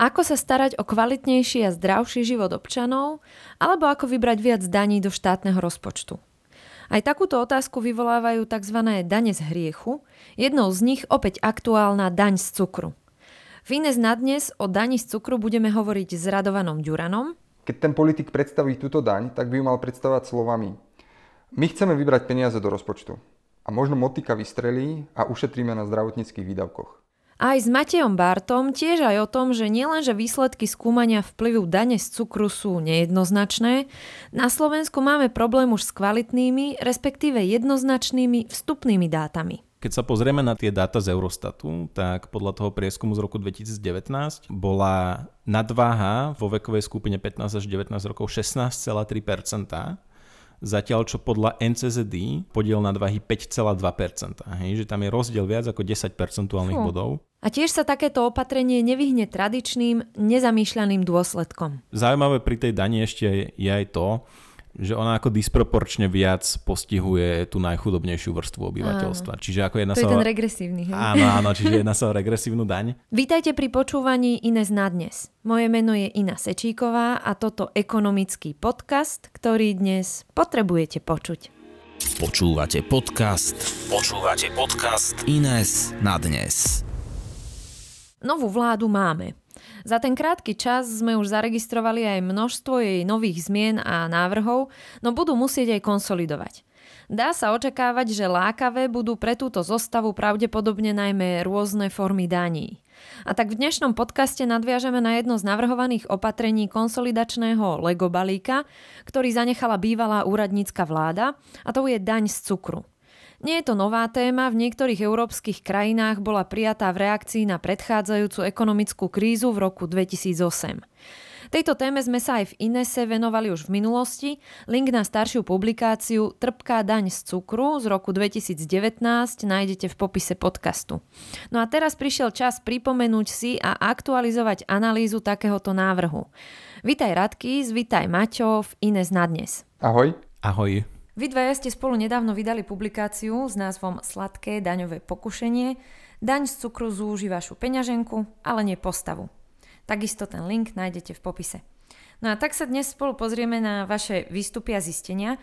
Ako sa starať o kvalitnejší a zdravší život občanov, alebo ako vybrať viac daní do štátneho rozpočtu. Aj takúto otázku vyvolávajú tzv. Dane z hriechu, jednou z nich opäť aktuálna daň z cukru. V INESS na dnes o dani z cukru budeme hovoriť s Radovanom Ďuranom. Keď ten politik predstaví túto daň, tak by ju mal predstavovať slovami: my chceme vybrať peniaze do rozpočtu a možno motika vystrelí a ušetríme na zdravotníckych výdavkoch. Aj s Matejom Bártom, tiež aj o tom, že nielenže výsledky skúmania vplyvu dane z cukru sú nejednoznačné, na Slovensku máme problém už s kvalitnými, respektíve jednoznačnými vstupnými dátami. Keď sa pozrieme na tie dáta z Eurostatu, tak podľa toho prieskumu z roku 2019 bola nadváha vo vekovej skupine 15 až 19 rokov 16,3%. Zatiaľ, čo podľa NCZD podiel nadvahy 5,2%. Hej, že tam je rozdiel viac ako 10 percentuálnych bodov. A tiež sa takéto opatrenie nevyhne tradičným, nezamýšľaným dôsledkom. Zaujímavé pri tej dani ešte je aj to, že ona ako disproporčne viac postihuje tú najchudobnejšiu vrstvu obyvateľstva. Áno. Čiže ako to je ten regresívny. Hej? Áno, čiže jedná sa o regresívnu daň. Vítajte pri počúvaní INESS na dnes. Moje meno je Iná Sečíková a toto ekonomický podcast, ktorý dnes potrebujete počuť. Počúvate podcast INESS na dnes. Novú vládu máme. Za ten krátky čas sme už zaregistrovali aj množstvo jej nových zmien a návrhov, no budú musieť aj konsolidovať. Dá sa očakávať, že lákavé budú pre túto zostavu pravdepodobne najmä rôzne formy daní. A tak v dnešnom podcaste nadviažeme na jedno z navrhovaných opatrení konsolidačného Lego balíka, ktorý zanechala bývalá úradnícka vláda, a to je daň z cukru. Nie je to nová téma, v niektorých európskych krajinách bola prijatá v reakcii na predchádzajúcu ekonomickú krízu v roku 2008. Tejto téme sme sa aj v INESSE venovali už v minulosti. Link na staršiu publikáciu Trpká daň z cukru z roku 2019 nájdete v popise podcastu. No a teraz prišiel čas pripomenúť si a aktualizovať analýzu takéhoto návrhu. Vítaj Radkis, vítaj Maťo v INESS na dnes. Ahoj. Ahoj. Vy dvaja ste spolu nedávno vydali publikáciu s názvom Sladké daňové pokušenie. Daň z cukru zúži vašu peňaženku, ale nie postavu. Takisto ten link nájdete v popise. No a tak sa dnes spolu pozrieme na vaše výstupy a zistenia.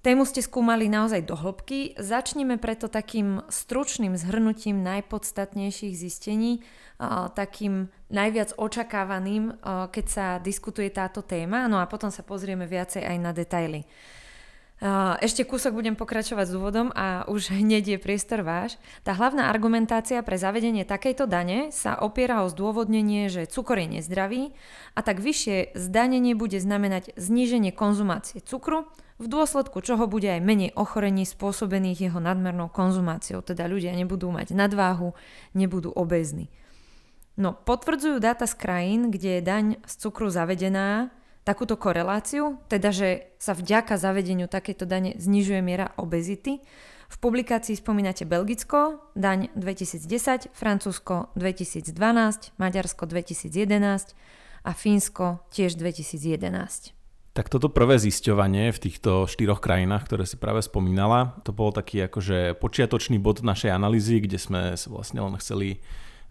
Tému ste skúmali naozaj do hĺbky. Začneme preto takým stručným zhrnutím najpodstatnejších zistení, takým najviac očakávaným, keď sa diskutuje táto téma. No a potom sa pozrieme viacej aj na detaily. Ešte kúsok budem pokračovať s úvodom a už hneď je priestor váš. Tá hlavná argumentácia pre zavedenie takejto dane sa opiera o zdôvodnenie, že cukor je nezdravý a tak vyššie zdanenie bude znamenať zníženie konzumácie cukru, v dôsledku čoho bude aj menej ochorení spôsobených jeho nadmernou konzumáciou, teda ľudia nebudú mať nadváhu, nebudú obézni. No, potvrdzujú dáta z krajín, kde je daň z cukru zavedená, takúto koreláciu, teda že sa vďaka zavedeniu takejto dane znižuje miera obezity. V publikácii spomínate Belgicko, daň 2010, Francúzsko 2012, Maďarsko 2011 a Fínsko tiež 2011. Tak toto prvé zisťovanie v týchto štyroch krajinách, ktoré si práve spomínala, to bol taký akože počiatočný bod našej analýzy, kde sme sa vlastne len chceli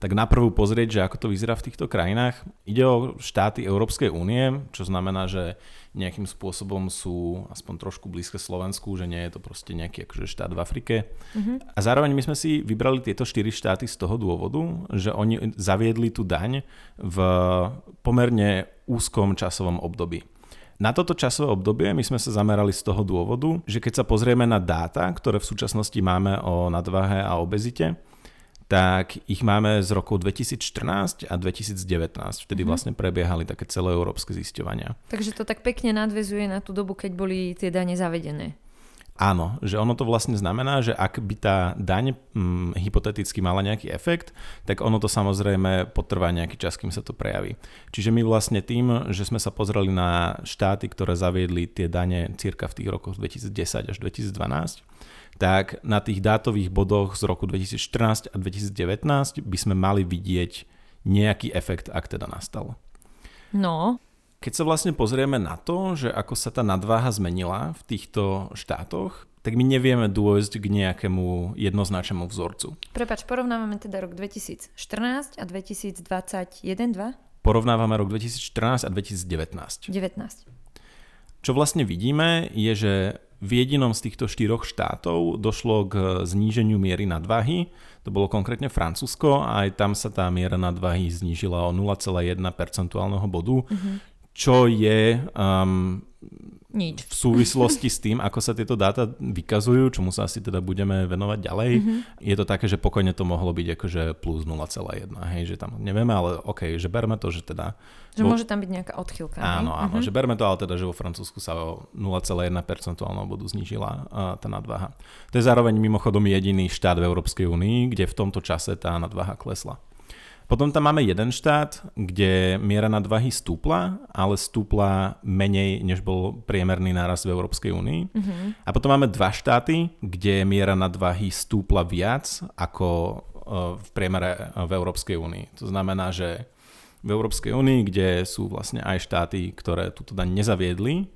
tak naprvu pozrieť, že ako to vyzerá v týchto krajinách. Ide o štáty Európskej únie, čo znamená, že nejakým spôsobom sú aspoň trošku blízke Slovensku, že nie je to proste nejaký akože štát v Afrike. A zároveň my sme si vybrali tieto 4 štáty z toho dôvodu, že oni zaviedli tú daň v pomerne úzkom časovom období. Na toto časové obdobie my sme sa zamerali z toho dôvodu, že keď sa pozrieme na dáta, ktoré v súčasnosti máme o nadváhe a obezite, tak ich máme z rokov 2014 a 2019. Vtedy vlastne prebiehali také celoeurópske zisťovania. Takže to tak pekne nadväzuje na tú dobu, keď boli tie dane zavedené. Áno, že ono to vlastne znamená, že ak by tá daň hypoteticky mala nejaký efekt, tak ono to samozrejme potrvá nejaký čas, kým sa to prejaví. Čiže my vlastne tým, že sme sa pozreli na štáty, ktoré zaviedli tie dane cirka v tých rokoch 2010 až 2012, tak na tých dátových bodoch z roku 2014 a 2019 by sme mali vidieť nejaký efekt, ak teda nastal. No. Keď sa vlastne pozrieme na to, že ako sa tá nadváha zmenila v týchto štátoch, tak my nevieme dôjsť k nejakému jednoznačnému vzorcu. Prepáč, porovnávame teda rok 2014 a 2021-2? porovnávame rok 2014 a 2019. Čo vlastne vidíme, je, že v jedinom z týchto štyroch štátov došlo k zníženiu miery nadvahy. To bolo konkrétne Francúzsko a aj tam sa tá miera nadvahy znížila o 0,1 percentuálneho bodu, čo je nič v súvislosti s tým, ako sa tieto dáta vykazujú, čomu sa asi teda budeme venovať ďalej. Je to také, že pokojne to mohlo byť akože plus 0,1, hej, že tam nevieme, ale okej, že berme to, že teda... Že môže tam byť nejaká odchýlka. Áno, áno, že berme to, ale teda, že vo Francúzsku sa o 0,1 percentuálneho bodu znížila tá nadváha. To je zároveň mimochodom jediný štát v Európskej únii, kde v tomto čase tá nadváha klesla. Potom tam máme jeden štát, kde miera nadvahy stúpla, ale stúpla menej, než bol priemerný nárast v Európskej únii. A potom máme dva štáty, kde miera nadvahy stúpla viac ako v priemere v Európskej únii. To znamená, že v Európskej únii, kde sú vlastne aj štáty, ktoré túto daň nezaviedli,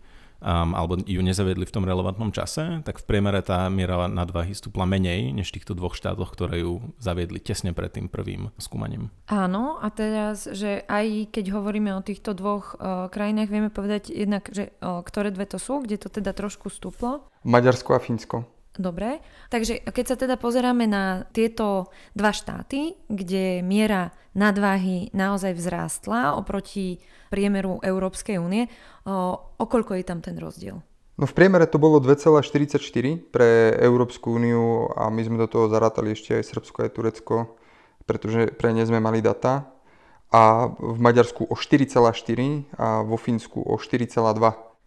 alebo ju nezaviedli v tom relevantnom čase, tak v priemere tá miera nadvahy stúpla menej než v týchto dvoch štátoch, ktoré ju zaviedli tesne pred tým prvým skúmaním. Áno, a teraz, že aj keď hovoríme o týchto dvoch krajinách, vieme povedať jednak, že ktoré dve to sú, kde to teda trošku stúplo? Maďarsko a Fínsko. Dobre, takže keď sa teda pozeráme na tieto dva štáty, kde miera nadváhy naozaj vzrástla oproti priemeru Európskej únie, okoľko je tam ten rozdiel? No v priemere to bolo 2,44 pre Európsku úniu a my sme do toho zarátali ešte aj Srbsko aj Turecko, pretože pre ne sme mali data. A v Maďarsku o 4,4 a vo Fínsku o 4,2.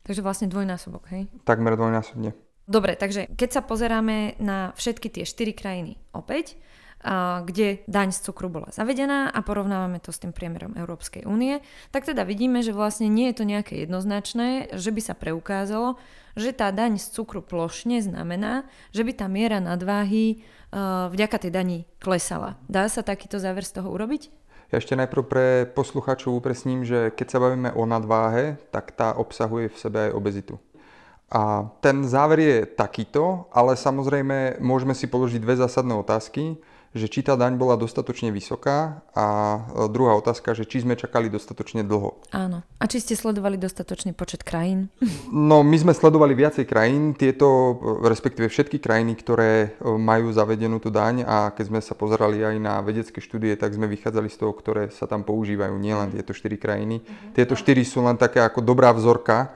Takže vlastne dvojnásobok, hej? Takmer dvojnásobne. Dobre, takže keď sa pozeráme na všetky tie 4 krajiny opäť, kde daň z cukru bola zavedená a porovnávame to s tým priemerom Európskej únie, tak teda vidíme, že vlastne nie je to nejaké jednoznačné, že by sa preukázalo, že tá daň z cukru plošne znamená, že by tá miera nadváhy vďaka tej dani klesala. Dá sa takýto záver z toho urobiť? Ja ešte najprv pre poslucháčov upresním, že keď sa bavíme o nadváhe, tak tá obsahuje v sebe aj obezitu. A ten záver je takýto, ale samozrejme môžeme si položiť dve zásadné otázky, že či tá daň bola dostatočne vysoká a druhá otázka, že či sme čakali dostatočne dlho. Áno. A či ste sledovali dostatočný počet krajín? No, my sme sledovali viacej krajín, tieto, respektíve všetky krajiny, ktoré majú zavedenú tú daň a keď sme sa pozerali aj na vedecké štúdie, tak sme vychádzali z toho, ktoré sa tam používajú, nielen tieto 4 krajiny. Tieto 4 sú len také ako dobrá vzorka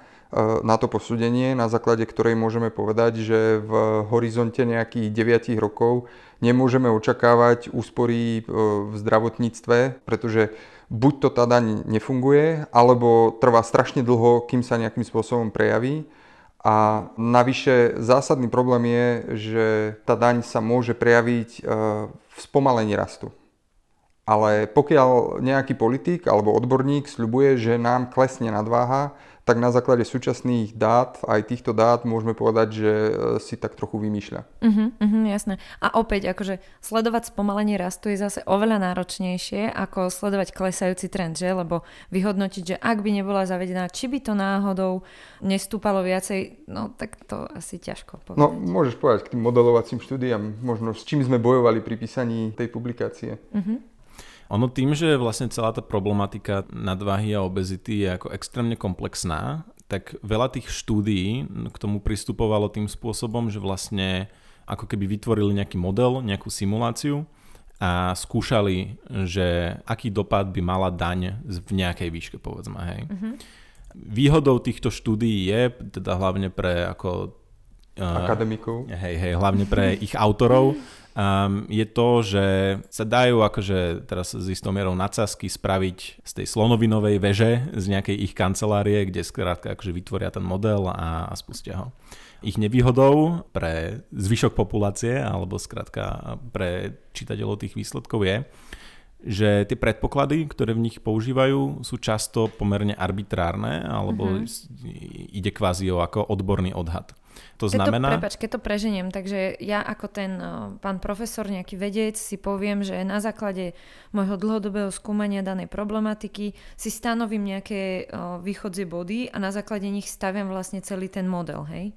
na to posúdenie, na základe ktorej môžeme povedať, že v horizonte nejakých 9 rokov nemôžeme očakávať úspory v zdravotníctve, pretože buď to tá daň nefunguje, alebo trvá strašne dlho, kým sa nejakým spôsobom prejaví. A navyše zásadný problém je, že tá daň sa môže prejaviť v spomalení rastu. Ale pokiaľ nejaký politik alebo odborník sľubuje, že nám klesne nadváha, tak na základe súčasných dát, aj týchto dát, môžeme povedať, že si tak trochu vymýšľa. Jasné. A opäť, akože sledovať spomalenie rastu je zase oveľa náročnejšie, ako sledovať klesajúci trend, že? Lebo vyhodnotiť, že ak by nebola zavedená, či by to náhodou nestúpalo viacej, no tak to asi ťažko povedať. No, môžeš povedať k tým modelovacím štúdiám, možno s čím sme bojovali pri písaní tej publikácie. Ono tým, že vlastne celá tá problematika nadváhy a obezity je ako extrémne komplexná, tak veľa tých štúdií k tomu pristupovalo tým spôsobom, že vlastne ako keby vytvorili nejaký model, nejakú simuláciu a skúšali, že aký dopad by mala daň v nejakej výške, povedzme. Hej. Výhodou týchto štúdií je, teda hlavne pre ako... akademikov. Hlavne pre ich autorov, je to, že sa dajú akože teraz s istou mierou nadsázky spraviť z tej slonovinovej veže z nejakej ich kancelárie, kde skrátka akože vytvoria ten model a spustia ho. Ich nevýhodou pre zvyšok populácie alebo skrátka pre čitateľov tých výsledkov je, že tie predpoklady, ktoré v nich používajú, sú často pomerne arbitrárne alebo ide kvázi o ako odborný odhad. To znamená... Keď to preženiem, takže ja ako ten pán profesor, nejaký vedec, si poviem, že na základe môjho dlhodobého skúmania danej problematiky si stanovím nejaké východzie body a na základe nich staviam vlastne celý ten model, hej?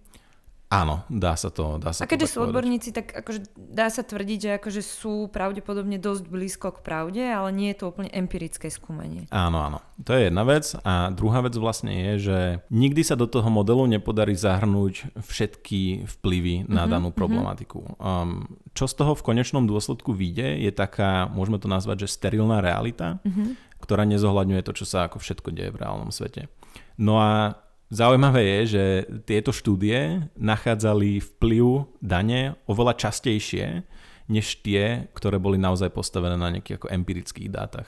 Áno, dá sa to. A keďže sú odborníci, tak akože dá sa tvrdiť, že akože sú pravdepodobne dosť blízko k pravde, ale nie je to úplne empirické skúmanie. Áno. To je jedna vec. A druhá vec vlastne je, že nikdy sa do toho modelu nepodarí zahrnúť všetky vplyvy na danú problematiku. Čo z toho v konečnom dôsledku vyjde, je taká, môžeme to nazvať, že sterilná realita, ktorá nezohľadňuje to, čo sa ako všetko deje v reálnom svete. No a zaujímavé je, že tieto štúdie nachádzali vplyv dane oveľa častejšie, než tie, ktoré boli naozaj postavené na nejakých ako empirických dátach.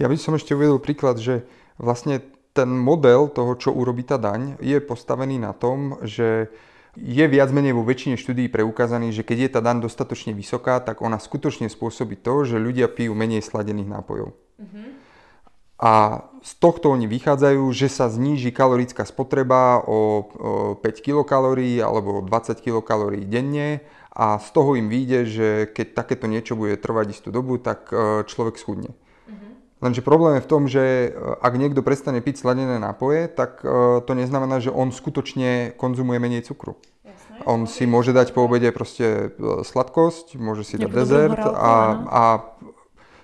Ja by som ešte uvedol príklad, že vlastne ten model toho, čo urobí tá daň, je postavený na tom, že je viac menej vo väčšine štúdií preukázaný, že keď je tá daň dostatočne vysoká, tak ona skutočne spôsobí to, že ľudia pijú menej sladených nápojov. A z tohto oni vychádzajú, že sa zníži kalorická spotreba o 5 kilokalórií alebo 20 kilokalórií denne a z toho im vyjde, že keď takéto niečo bude trvať istú dobu, tak človek schudne. Lenže problém je v tom, že ak niekto prestane piť sladené nápoje, tak to neznamená, že on skutočne konzumuje menej cukru. On si môže dať po obede proste sladkosť, môže si dať dezert a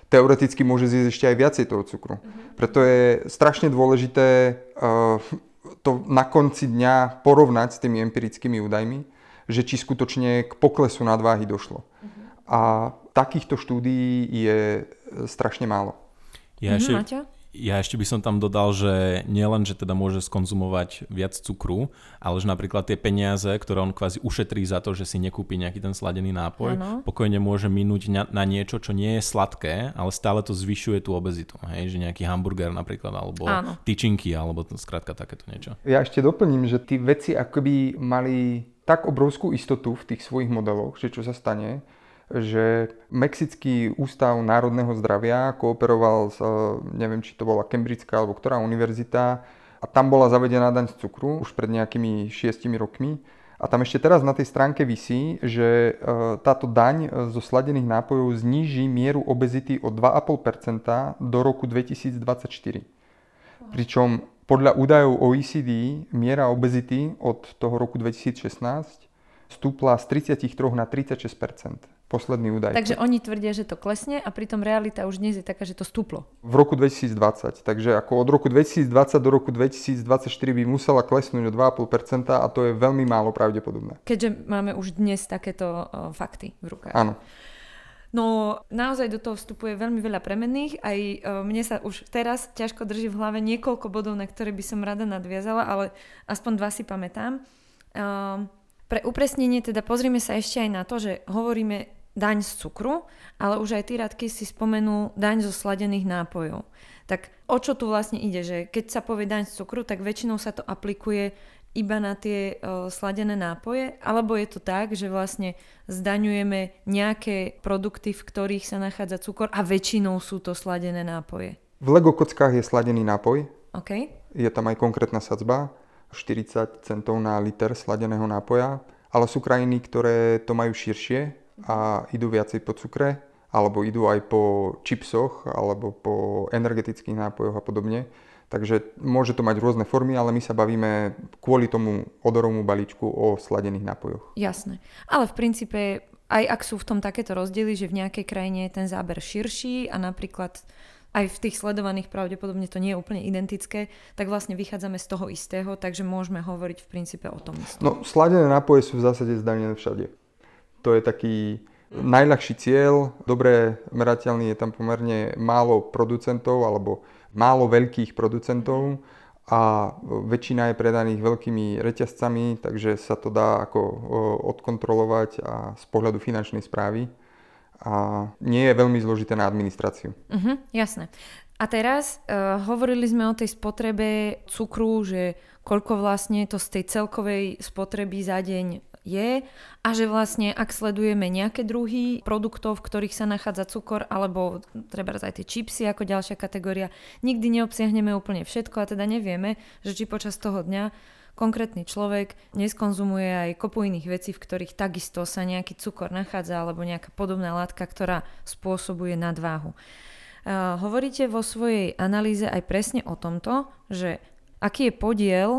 teoreticky môže zjesť ešte aj viacej toho cukru. Preto je strašne dôležité to na konci dňa porovnať s tými empirickými údajmi, že či skutočne k poklesu nadváhy došlo. A takýchto štúdií je strašne málo. Ja ešte by som tam dodal, že nielen, že teda môže skonzumovať viac cukru, ale že napríklad tie peniaze, ktoré on kvázi ušetrí za to, že si nekúpi nejaký ten sladený nápoj, pokojne môže minúť na niečo, čo nie je sladké, ale stále to zvyšuje tú obezitu. Hej? Že nejaký hamburger napríklad, alebo tyčinky, alebo skrátka takéto niečo. Ja ešte doplním, že tí veci akoby mali tak obrovskú istotu v tých svojich modeloch, že čo sa stane, že Mexický ústav národného zdravia kooperoval s, neviem, či to bola Cambridgeská alebo ktorá univerzita, a tam bola zavedená daň z cukru už pred nejakými 6 rokmi a tam ešte teraz na tej stránke visí, že táto daň zo sladených nápojov zníži mieru obezity o 2,5% do roku 2024. Pričom podľa údajov OECD miera obezity od toho roku 2016 stúpla z 33 na 36%. Posledný údaj. Takže oni tvrdia, že to klesne a pritom realita už dnes je taká, že to stúplo. V roku 2020. Takže ako od roku 2020 do roku 2024 by musela klesnúť o 2,5% a to je veľmi málo pravdepodobné. Keďže máme už dnes takéto fakty v rukách. Áno. No naozaj do toho vstupuje veľmi veľa premenných. Aj mne sa už teraz ťažko drží v hlave niekoľko bodov, na ktoré by som rada nadviazala, ale aspoň dva si pamätám. Pre upresnenie teda pozrime sa ešte aj na to, že hovoríme daň z cukru, ale už aj ty, Radky, si spomenul daň zo sladených nápojov. Tak o čo tu vlastne ide? Že keď sa povie daň z cukru, tak väčšinou sa to aplikuje iba na tie sladené nápoje, alebo je to tak, že vlastne zdaňujeme nejaké produkty, v ktorých sa nachádza cukor a väčšinou sú to sladené nápoje. V Lego kockách je sladený nápoj. Okay. Je tam aj konkrétna sadzba. 40 centov na liter sladeného nápoja, ale sú krajiny, ktoré to majú širšie a idú viacej po cukre, alebo idú aj po čipsoch, alebo po energetických nápojoch a podobne. Takže môže to mať rôzne formy, ale my sa bavíme kvôli tomu odorovému balíčku o sladených nápojoch. Jasné. Ale v princípe, aj ak sú v tom takéto rozdiely, že v nejakej krajine je ten záber širší a napríklad aj v tých sledovaných pravdepodobne to nie je úplne identické, tak vlastne vychádzame z toho istého, takže môžeme hovoriť v princípe o tom istom. No, sladené nápoje sú v zásade zdanené všade. To je taký najľahší cieľ, dobre merateľný, je tam pomerne málo producentov alebo málo veľkých producentov a väčšina je predaných veľkými reťazcami, takže sa to dá ako odkontrolovať a z pohľadu finančnej správy. A nie je veľmi zložité na administráciu. Jasné. A teraz hovorili sme o tej spotrebe cukru, že koľko vlastne to z tej celkovej spotreby za deň je a že vlastne ak sledujeme nejaké druhy produktov, v ktorých sa nachádza cukor alebo treba aj tie čipsy ako ďalšia kategória, nikdy neobsiahneme úplne všetko a teda nevieme, že či počas toho dňa konkrétny človek neskonzumuje aj kopu iných vecí, v ktorých takisto sa nejaký cukor nachádza alebo nejaká podobná látka, ktorá spôsobuje nadváhu. Hovoríte vo svojej analýze aj presne o tomto, že aký je podiel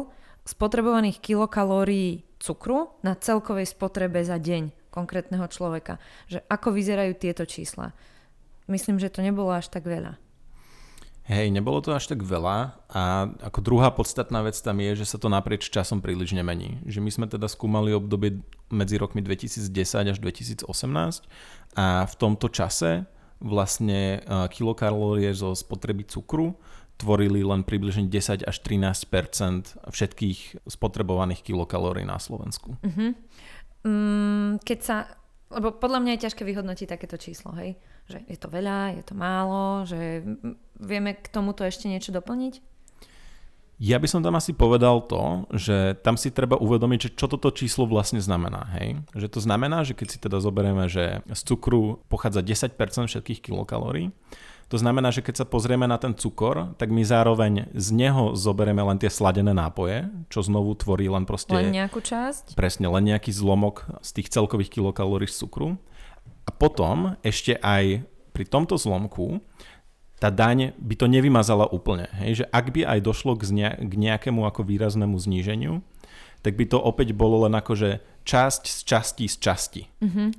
spotrebovaných kilokalórií cukru na celkovej spotrebe za deň konkrétneho človeka. Že ako vyzerajú tieto čísla? Myslím, že to nebolo až tak veľa. Hej, nebolo to až tak veľa a ako druhá podstatná vec tam je, že sa to naprieč časom príliš nemení. Že my sme teda skúmali obdobie medzi rokmi 2010 až 2018 a v tomto čase vlastne kilokalórie zo spotreby cukru tvorili len približne 10 až 13% všetkých spotrebovaných kilokalórií na Slovensku. Keď sa... Lebo podľa mňa je ťažké vyhodnotiť takéto číslo, hej? Že je to veľa, je to málo, že vieme k tomuto ešte niečo doplniť? Ja by som tam asi povedal to, že tam si treba uvedomiť, že čo toto číslo vlastne znamená, hej? Že to znamená, že keď si teda zoberieme, že z cukru pochádza 10% všetkých kilokalórií, to znamená, že keď sa pozrieme na ten cukor, tak my zároveň z neho zoberieme len tie sladené nápoje, čo znovu tvorí len proste... Len nejakú časť? Presne, len nejaký zlomok z tých celkových kilokalórií z cukru. A potom ešte aj pri tomto zlomku tá daň by to nevymazala úplne. Hej? Že ak by aj došlo k nejakému ako výraznému zníženiu, tak by to opäť bolo len akože časť z časti z časti.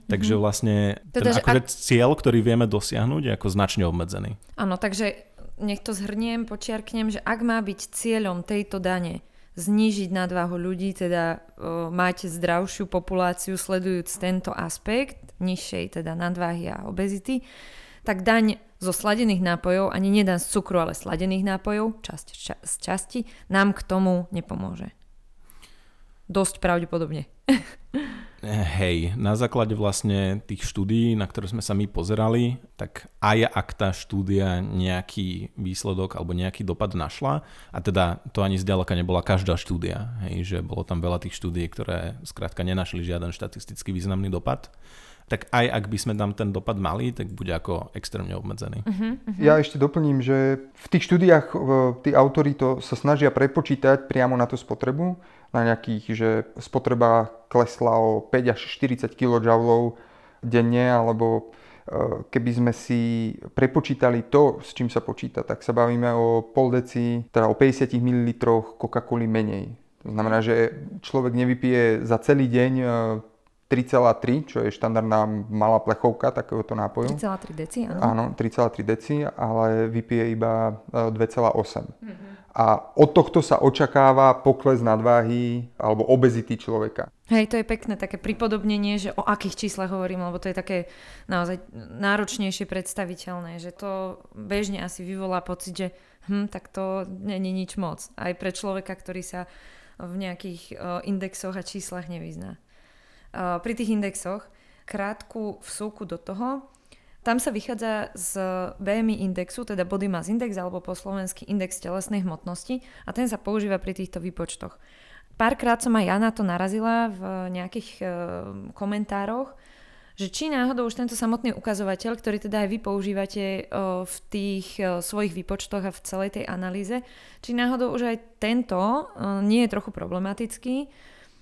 Takže vlastne ten akože cieľ, ktorý vieme dosiahnuť, je ako značne obmedzený. Áno, takže nech to zhrniem, počiarknem, že ak má byť cieľom tejto dane znížiť nadváhu ľudí, teda mať zdravšiu populáciu sledujúc tento aspekt, nižšej teda nadváhy a obezity, tak daň zo sladených nápojov, ani nedaň z cukru, ale sladených nápojov, časť z časti, nám k tomu nepomôže. Dosť pravdepodobne. Hej, na základe vlastne tých štúdií, na ktoré sme sa my pozerali, tak aj ak tá štúdia nejaký výsledok alebo nejaký dopad našla, a teda to ani zďaleka nebola každá štúdia, hej, že bolo tam veľa tých štúdií, ktoré skrátka nenašli žiaden štatisticky významný dopad, tak aj ak by sme tam ten dopad mali, tak bude ako extrémne obmedzený. Ja ešte doplním, že v tých štúdiách tí autori to sa snažia prepočítať priamo na tú spotrebu, na nejakých, že spotreba klesla o 5 až 40 kJ denne, alebo keby sme si prepočítali to, s čím sa počíta, tak sa bavíme o pol deci, teda o 50 ml Coca-Coly menej. To znamená, že človek nevypije za celý deň 3,3, čo je štandardná malá plechovka takéhoto nápoju. 3,3 deci, áno. Áno, 3,3 deci, ale vypije iba 2,8. A od tohto sa očakáva pokles nadváhy alebo obezity človeka. Hej, to je pekné také pripodobnenie, že o akých číslach hovorím, lebo to je také naozaj náročnejšie predstaviteľné, že to bežne asi vyvolá pocit, že tak to není nič moc. Aj pre človeka, ktorý sa v nejakých indexoch a číslach nevyzná. Pri tých indexoch, krátku vsúku do toho, tam sa vychádza z BMI indexu, teda Body Mass Index alebo po slovensky index telesnej hmotnosti a ten sa používa pri týchto výpočtoch. Párkrát som aj ja na to narazila v nejakých komentároch, že či náhodou už tento samotný ukazovateľ, ktorý teda aj vy používate v tých svojich výpočtoch a v celej tej analýze, či náhodou už aj tento nie je trochu problematický,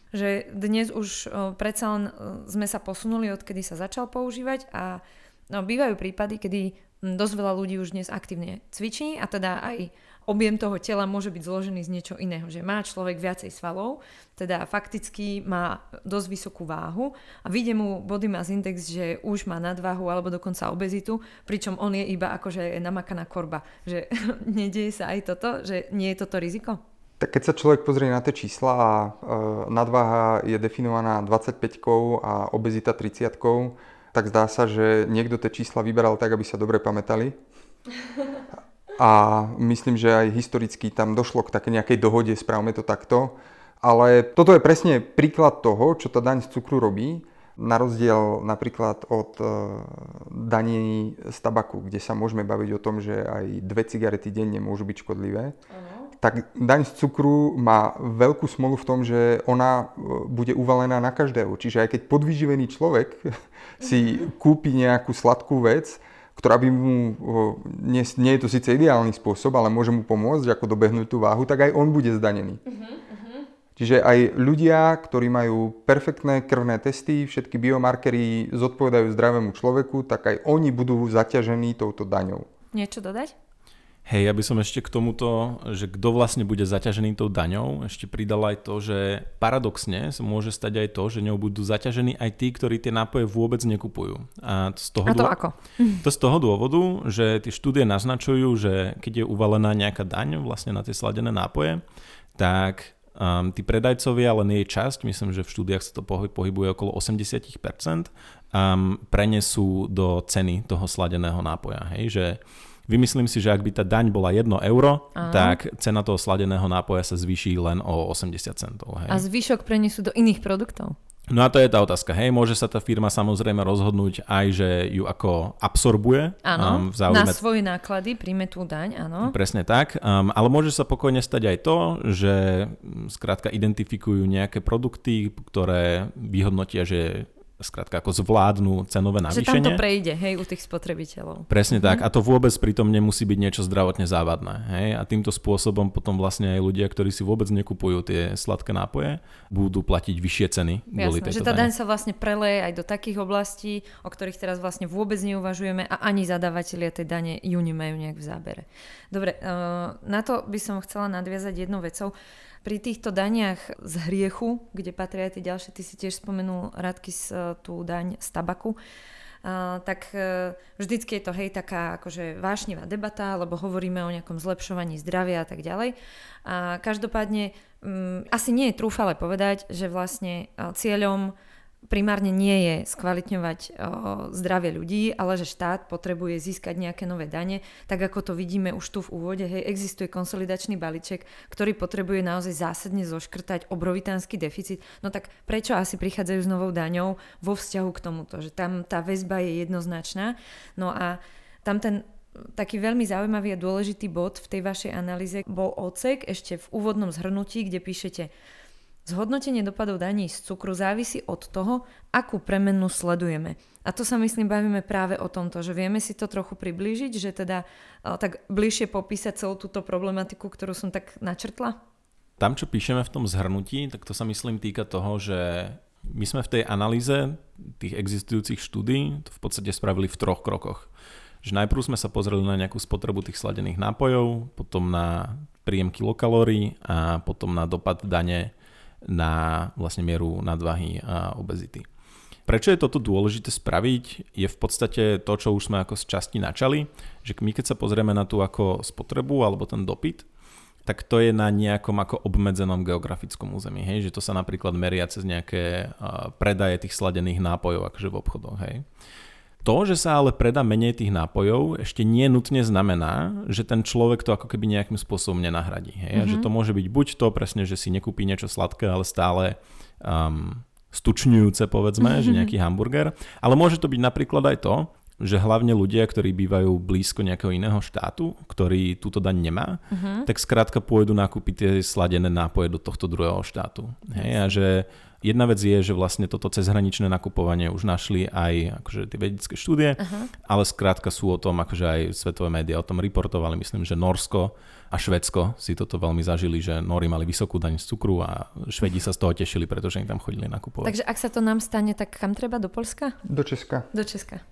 že dnes už predsa len sme sa posunuli, odkedy sa začal používať a bývajú prípady, kedy dosť veľa ľudí už dnes aktívne cvičí a teda aj objem toho tela môže byť zložený z niečo iného, že má človek viacej svalov, teda fakticky má dosť vysokú váhu a vyjde mu Body Mass Index, že už má nadváhu alebo dokonca obezitu, pričom on je iba akože namakaná korba, že nedieje sa aj toto, že nie je toto riziko? Tak keď sa človek pozrie na tie čísla a nadváha je definovaná 25-kou a obezita 30-kou, tak zdá sa, že niekto tie čísla vyberal tak, aby sa dobre pamätali. A myslím, že aj historicky tam došlo k také nejakej dohode, správme to takto. Ale toto je presne príklad toho, čo tá daň z cukru robí, na rozdiel napríklad od daní z tabaku, kde sa môžeme baviť o tom, že aj 2 cigarety denne môžu byť škodlivé. Tak daň z cukru má veľkú smolu v tom, že ona bude uvalená na každého. Čiže aj keď podvyživený človek si kúpi nejakú sladkú vec, ktorá by mu, nie je to síce ideálny spôsob, ale môže mu pomôcť, ako dobehnúť tú váhu, tak aj on bude zdanený. Čiže aj ľudia, ktorí majú perfektné krvné testy, všetky biomarkery zodpovedajú zdravému človeku, tak aj oni budú zaťažení touto daňou. Niečo dodať? Hej, ja by som ešte k tomuto, že kto vlastne bude zaťažený tou daňou, ešte pridal aj to, že paradoxne sa môže stať aj to, že ňou budú zaťažení aj tí, ktorí tie nápoje vôbec nekupujú. A to ako? To z toho dôvodu, že tie štúdie naznačujú, že keď je uvalená nejaká daň vlastne na tie sladené nápoje, tak tí predajcovia, len jej časť, myslím, že v štúdiách sa to pohybuje okolo 80%, prenesú do ceny toho sladeného nápoja. Hej, že vymyslím si, že ak by tá daň bola 1 euro, tak cena toho sladeného nápoja sa zvýši len o 80 centov. Hej. A zvyšok prenesú do iných produktov? No a to je tá otázka. Hej, môže sa tá firma samozrejme rozhodnúť aj, že ju ako absorbuje. Áno, na svoje náklady príjme tú daň, áno. Presne tak, ale môže sa pokojne stať aj to, že skrátka identifikujú nejaké produkty, ktoré vyhodnotia, že skrátka ako zvládnu cenové navýšenie. Že tam to prejde, hej, u tých spotrebiteľov. Presne tak. A to vôbec pritom nemusí byť niečo zdravotne závadné. Hej. A týmto spôsobom potom vlastne aj ľudia, ktorí si vôbec nekupujú tie sladké nápoje, budú platiť vyššie ceny. Jasné, že tá daň sa vlastne preleje aj do takých oblastí, o ktorých teraz vlastne vôbec neuvažujeme a ani zadavatelia tej dane ju nemajú nejak v zábere. Dobre, na to by som chcela nadviazať jednou vecou. Pri týchto daniach z hriechu, kde patria tie ďalšie, ty si tiež spomenul, Radkis, tú daň z tabaku, tak vždycky je to, hej, taká akože vášnivá debata, lebo hovoríme o nejakom zlepšovaní zdravia a tak ďalej. A každopádne asi nie je trúfale povedať, že vlastne cieľom primárne nie je skvalitňovať zdravie ľudí, ale že štát potrebuje získať nejaké nové dane. Tak ako to vidíme už tu v úvode, hej, existuje konsolidačný balíček, ktorý potrebuje naozaj zásadne zoškrtať obrovitánsky deficit. No tak prečo asi prichádzajú s novou daňou vo vzťahu k tomuto? Že tam tá väzba je jednoznačná. No a tam ten taký veľmi zaujímavý a dôležitý bod v tej vašej analýze bol odsek ešte v úvodnom zhrnutí, kde píšete: zhodnotenie dopadov daní z cukru závisí od toho, akú premennú sledujeme. A to sa, myslím, bavíme práve o tomto, že vieme si to trochu priblížiť, že teda tak bližšie popísať celú túto problematiku, ktorú som tak načrtla? Tam, čo píšeme v tom zhrnutí, tak to sa, myslím, týka toho, že my sme v tej analýze tých existujúcich štúdií to v podstate spravili v troch krokoch. Že najprv sme sa pozreli na nejakú spotrebu tých sladených nápojov, potom na príjem kilokalórií a potom na dopad dane na vlastne mieru nadvahy a obezity. Prečo je toto dôležité spraviť? Je v podstate to, čo už sme ako z časti načali, že my keď sa pozrieme na tú ako spotrebu alebo ten dopyt, tak to je na nejakom ako obmedzenom geografickom území. Hej? Že to sa napríklad meria cez nejaké predaje tých sladených nápojov akože v obchodoch. Hej? To, že sa ale predá menej tých nápojov, ešte nie nutne znamená, že ten človek to ako keby nejakým spôsobom nenahradí. Hej? Mm-hmm. Že to môže byť buď to presne, že si nekúpi niečo sladké, ale stále stučňujúce, povedzme, že nejaký hamburger. Ale môže to byť napríklad aj to, že hlavne ľudia, ktorí bývajú blízko nejakého iného štátu, ktorý túto daň nemá, tak skrátka pôjdu nakúpiť tie sladené nápoje do tohto druhého štátu. Hej? A že jedna vec je, že vlastne toto cezhraničné nakupovanie už našli aj akože tie vedecké štúdie, ale skrátka sú o tom, akože aj svetové médiá o tom reportovali, myslím, že Norsko a Švédsko si toto veľmi zažili, že Nóri mali vysokú daň z cukru a Švédi sa z toho tešili, pretože im tam chodili nakupovať. Takže ak sa to nám stane, tak kam treba? Do Poľska? Do Česka. Do Česka.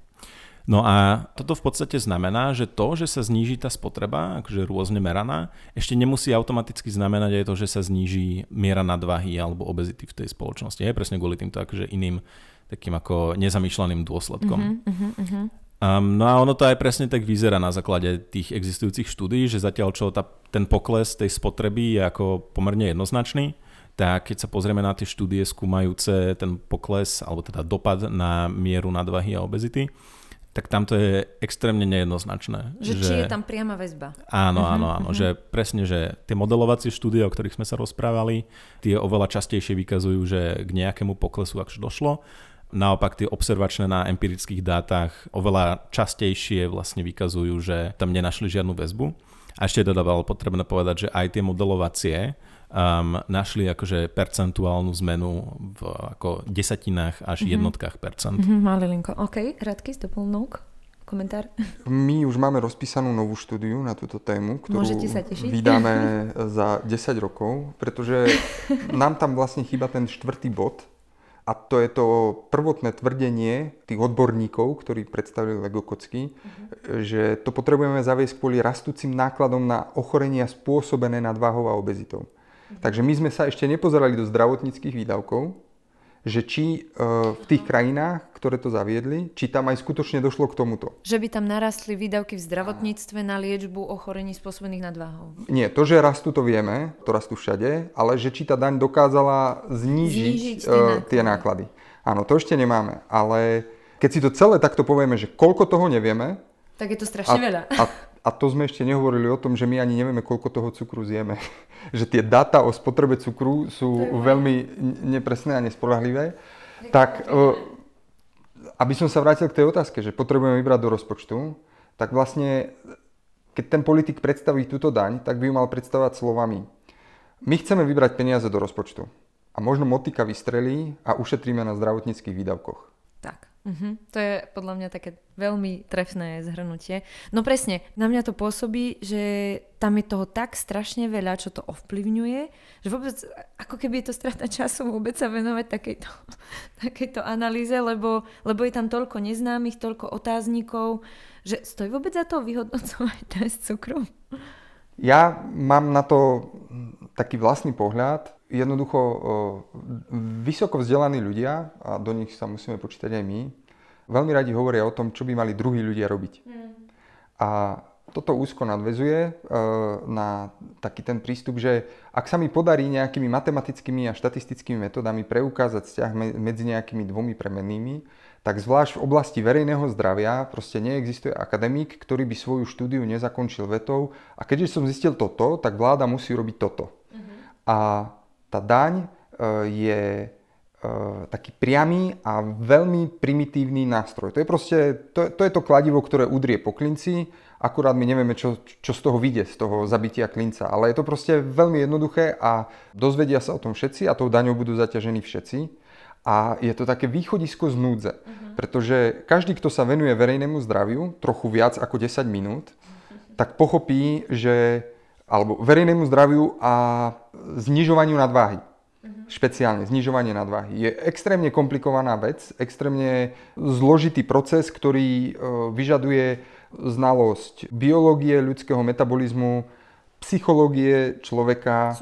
No a toto v podstate znamená, že to, že sa zníži tá spotreba, akože rôzne meraná, ešte nemusí automaticky znamenať aj to, že sa zníži miera nadvahy alebo obezity v tej spoločnosti. Je presne kvôli týmto akože iným takým ako nezamýšľaným dôsledkom. No a ono to aj presne tak vyzerá na základe tých existujúcich štúdií, že zatiaľ čo ten pokles tej spotreby je ako pomerne jednoznačný, tak keď sa pozrieme na tie štúdie skúmajúce ten pokles alebo teda dopad na mieru nadvahy a obezity, tak tamto je extrémne nejednoznačné. Že či je tam priama väzba. Áno. Že presne, že tie modelovacie štúdie, o ktorých sme sa rozprávali, tie oveľa častejšie vykazujú, že k nejakému poklesu akže došlo. Naopak tie observačné na empirických dátach oveľa častejšie vlastne vykazujú, že tam nenašli žiadnu väzbu. A ešte teda bolo potrebné povedať, že aj tie modelovacie našli akože percentuálnu zmenu v ako desatinách až jednotkách percent. Malilinko. OK, Radkis, doplnok, komentár. My už máme rozpísanú novú štúdiu na túto tému, ktorú vydáme za 10 rokov, pretože nám tam vlastne chýba ten štvrtý bod, A to je to prvotné tvrdenie tých odborníkov, ktorí predstavili legokocky, že to potrebujeme zaviesť kvôli rastúcim nákladom na ochorenia spôsobené nadváhou a obezitou. Takže my sme sa ešte nepozerali do zdravotníckych výdavkov, že či v tých krajinách, ktoré to zaviedli, či tam aj skutočne došlo k tomuto. Že by tam narastli výdavky v zdravotníctve na liečbu ochorení spôsobených nadváhou. Nie, to, že rastú, to vieme, to rastú všade, ale že či tá daň dokázala znížiť tie náklady. Áno, to ešte nemáme, ale keď si to celé takto povieme, že koľko toho nevieme, tak je to strašne veľa. A to sme ešte nehovorili o tom, že my ani nevieme, koľko toho cukru zjeme. Že tie dáta o spotrebe cukru sú veľmi nepresné a nespoľahlivé. Tak, aby som sa vrátil k tej otázke, že potrebujeme vybrať do rozpočtu, tak vlastne, keď ten politik predstaví túto daň, tak by ju mal predstavovať slovami: my chceme vybrať peniaze do rozpočtu. A možno motika vystrelí a ušetríme na zdravotníckych výdavkoch. Tak. To je podľa mňa také veľmi trefné zhrnutie. No presne, na mňa to pôsobí, že tam je toho tak strašne veľa, čo to ovplyvňuje, že vôbec ako keby je to strata času vôbec sa venovať takejto analýze, lebo je tam toľko neznámych, toľko otáznikov, že stojí vôbec za to vyhodnocovať test cukru? Ja mám na to taký vlastný pohľad. Jednoducho vysoko vzdelaní ľudia, a do nich sa musíme počítať aj my, veľmi radi hovoria o tom, čo by mali druhí ľudia robiť. A toto úzko nadväzuje na taký ten prístup, že ak sa mi podarí nejakými matematickými a štatistickými metodami preukázať vzťah medzi nejakými dvomi premennými, tak zvlášť v oblasti verejného zdravia proste neexistuje akademik, ktorý by svoju štúdiu nezakončil vetou a keďže som zistil toto, tak vláda musí robiť toto. A tá daň je taký priamy a veľmi primitívny nástroj. To je proste, to je to kladivo, ktoré udrie po klinci, akurát my nevieme, čo z toho vyjde, z toho zabitia klinca. Ale je to proste veľmi jednoduché a dozvedia sa o tom všetci a tou daňou budú zaťažení všetci. A je to také východisko z núdze, pretože každý, kto sa venuje verejnému zdraviu trochu viac ako 10 minút, tak pochopí, že alebo verejnému zdraviu a znižovaniu nadváhy. Špeciálne znižovanie nadváhy. Je extrémne komplikovaná vec, extrémne zložitý proces, ktorý vyžaduje znalosť biológie, ľudského metabolizmu, psychológie človeka,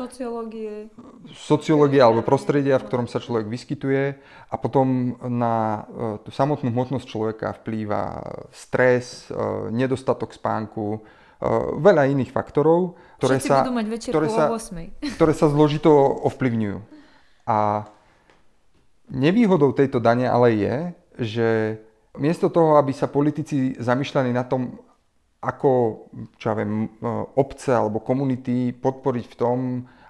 sociológie alebo prostredia, v ktorom sa človek vyskytuje, a potom na tú samotnú hmotnosť človeka vplýva stres, nedostatok spánku, veľa iných faktorov, ktoré sa zložito ovplyvňujú. A nevýhodou tejto dane ale je, že miesto toho, aby sa politici zamýšľali na tom, ako, čo ja viem, obce alebo komunity podporiť v tom,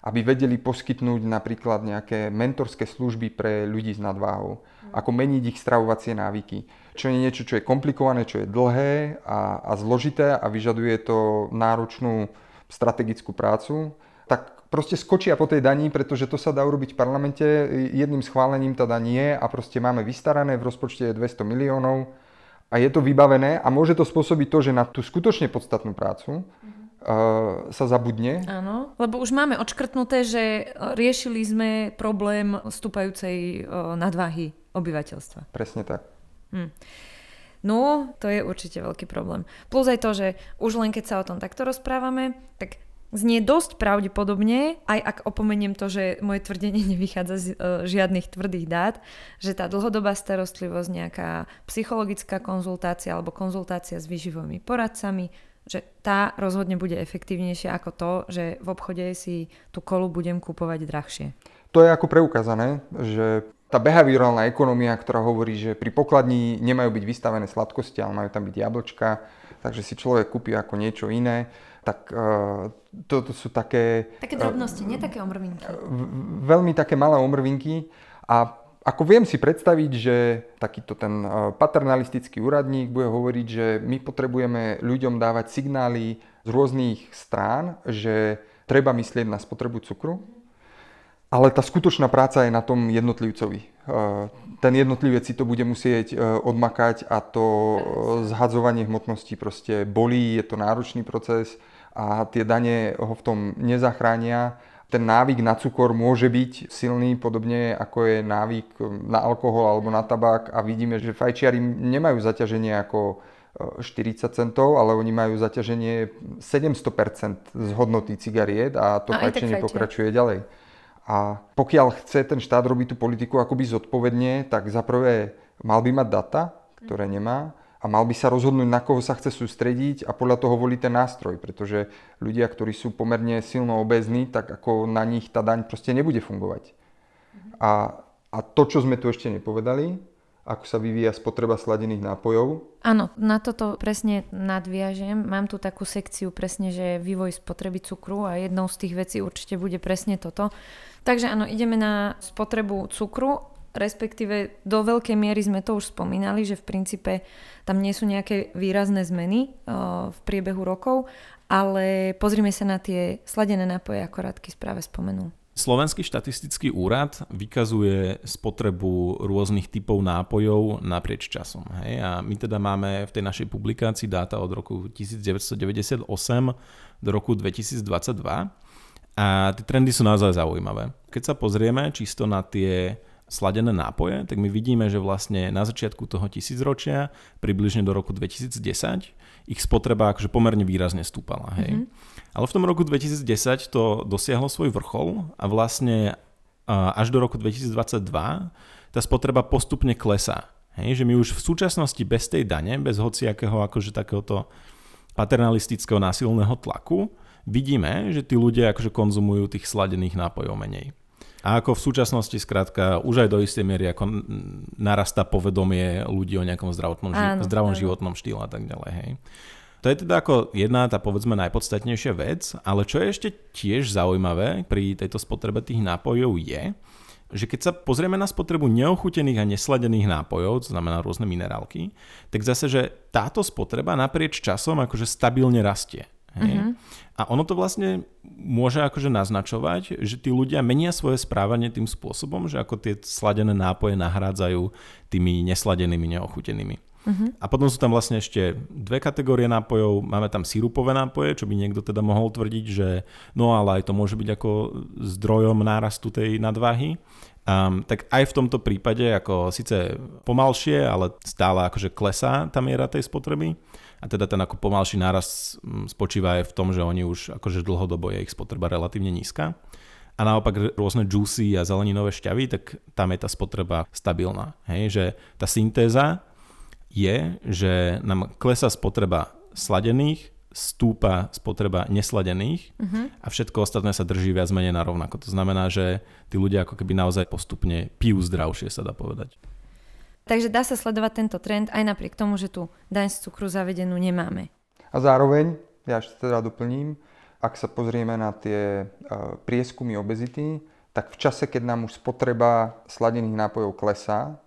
aby vedeli poskytnúť napríklad nejaké mentorské služby pre ľudí s nadváhou, ako meniť ich stravovacie návyky. Čo je niečo, čo je komplikované, čo je dlhé a zložité a vyžaduje to náročnú strategickú prácu, tak proste skočia po tej dani, pretože to sa dá urobiť v parlamente, jedným schválením tá daň je a proste máme vystarané, v rozpočte je 200 miliónov a je to vybavené a môže to spôsobiť to, že na tú skutočne podstatnú prácu sa zabudne. Áno, lebo už máme odškrtnuté, že riešili sme problém vstúpajúcej nadváhy obyvateľstva. Presne tak. No, to je určite veľký problém. Plus aj to, že už len keď sa o tom takto rozprávame, tak znie dosť pravdepodobne, aj ak opomeniem to, že moje tvrdenie nevychádza z žiadnych tvrdých dát, že tá dlhodobá starostlivosť, nejaká psychologická konzultácia alebo konzultácia s výživovými poradcami, že tá rozhodne bude efektívnejšia ako to, že v obchode si tú kolu budem kúpovať drahšie. To je ako preukázané, že tá behaviorálna ekonomia, ktorá hovorí, že pri pokladni nemajú byť vystavené sladkosti, ale majú tam byť jablčka, takže si človek kúpi ako niečo iné, tak toto sú také... Také drobnosti, nie také omrvinky. Veľmi také malé omrvinky a ako viem si predstaviť, že takýto ten paternalistický úradník bude hovoriť, že my potrebujeme ľuďom dávať signály z rôznych strán, že treba myslieť na spotrebu cukru. Ale tá skutočná práca je na tom jednotlivcovi. Ten jednotlivec si to bude musieť odmakať a to zhadzovanie hmotnosti proste bolí, je to náročný proces a tie dane ho v tom nezachránia ten návyk na cukor môže byť silný, podobne ako je návyk na alkohol alebo na tabák, a vidíme, že fajčiari nemajú zaťaženie ako 40 centov, ale oni majú zaťaženie 700% z hodnoty cigariet a to fajčenie pokračuje ďalej. A pokiaľ chce ten štát robiť tú politiku akoby zodpovedne, tak za prvé mal by mať data, ktoré nemá, a mal by sa rozhodnúť, na koho sa chce sústrediť, a podľa toho volí ten nástroj, pretože ľudia, ktorí sú pomerne silno obézni, tak ako na nich tá daň proste nebude fungovať. A to, čo sme tu ešte nepovedali, ako sa vyvíja spotreba sladených nápojov. Áno, na toto presne nadviažem. Mám tu takú sekciu presne, že vývoj spotreby cukru, a jednou z tých vecí určite bude presne toto. Takže áno, ideme na spotrebu cukru, respektíve do veľkej miery sme to už spomínali, že v princípe tam nie sú nejaké výrazné zmeny v priebehu rokov, ale pozrime sa na tie sladené nápoje, ako Radky práve spomenul. Slovenský štatistický úrad vykazuje spotrebu rôznych typov nápojov naprieč časom. Hej? A my teda máme v tej našej publikácii dáta od roku 1998 do roku 2022 a tie trendy sú naozaj zaujímavé. Keď sa pozrieme čisto na tie sladené nápoje, tak my vidíme, že vlastne na začiatku toho tisícročia, približne do roku 2010, ich spotreba akože pomerne výrazne stúpala. Hej? Ale v tom roku 2010 to dosiahlo svoj vrchol a vlastne až do roku 2022 tá spotreba postupne klesá. Hej? Že my už v súčasnosti bez tej dane, bez hociakého akože takéhoto paternalistického násilného tlaku, vidíme, že tí ľudia akože konzumujú tých sladených nápojov menej. A ako v súčasnosti, skrátka, už aj do istej miery ako narastá povedomie ľudí o nejakom zdravom životnom štýle a tak ďalej. Hej? To je teda ako jedna tá, povedzme, najpodstatnejšia vec, ale čo je ešte tiež zaujímavé pri tejto spotrebe tých nápojov je, že keď sa pozrieme na spotrebu neochutených a nesladených nápojov, to znamená rôzne minerálky, tak zase, že táto spotreba naprieč časom akože stabilne rastie. Hej. A ono to vlastne môže akože naznačovať, že tí ľudia menia svoje správanie tým spôsobom, že ako tie sladené nápoje nahrádzajú tými nesladenými, neochutenými. A potom sú tam vlastne ešte dve kategórie nápojov. Máme tam sirupové nápoje, čo by niekto teda mohol tvrdiť, že no ale aj to môže byť ako zdrojom nárastu tej nadváhy. Tak aj v tomto prípade ako síce pomalšie, ale stále akože klesá tá miera tej spotreby. A teda ten ako pomalší nárast spočíva aj v tom, že oni už akože dlhodobo je ich spotreba relatívne nízka. A naopak rôzne juicy a zeleninové šťavy, tak tam je tá spotreba stabilná. Hej? Že tá syntéza je, že nám klesá spotreba sladených, stúpa spotreba nesladených a všetko ostatné sa drží viac menej na rovnako. To znamená, že tí ľudia ako keby naozaj postupne pijú zdravšie, sa dá povedať. Takže dá sa sledovať tento trend aj napriek tomu, že tu daň z cukru zavedenú nemáme. A zároveň, ja ešte teda doplním, ak sa pozrieme na tie prieskumy obezity, tak v čase, keď nám už spotreba sladených nápojov klesá,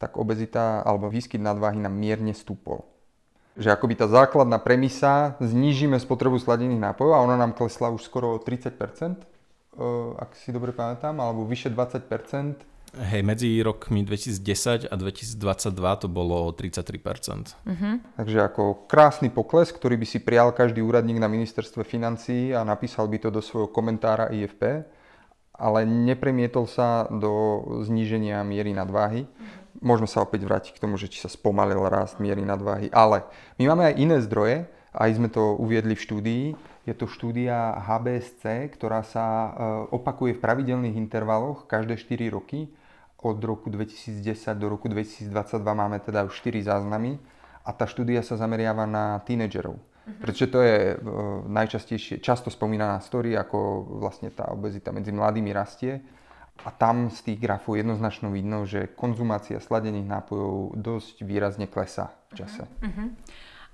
tak obezita alebo výskyt nadváhy nám mierne stúpol. Že akoby tá základná premisa, znížime spotrebu sladených nápojov, a ona nám klesla už skoro o 30%, ak si dobre pamätám, alebo vyše 20%. Hej, medzi rokmi 2010 a 2022 to bolo 33%. Takže ako krásny pokles, ktorý by si prial každý úradník na ministerstve financií a napísal by to do svojho komentára IFP, ale nepremietol sa do zníženia miery nadváhy. Môžeme sa opäť vrátiť k tomu, že či sa spomalil rast miery nadváhy, ale my máme aj iné zdroje, aj sme to uviedli v štúdii. Je to štúdia HBSC, ktorá sa opakuje v pravidelných intervaloch každé 4 roky. Od roku 2010 do roku 2022 máme teda už 4 záznamy a tá štúdia sa zameriava na tínedžerov. Pretože to je najčastejšie, často spomínaná story, ako vlastne tá obezita medzi mladými rastie. A tam z tých grafov jednoznačno vidno, že konzumácia sladených nápojov dosť výrazne klesá v čase.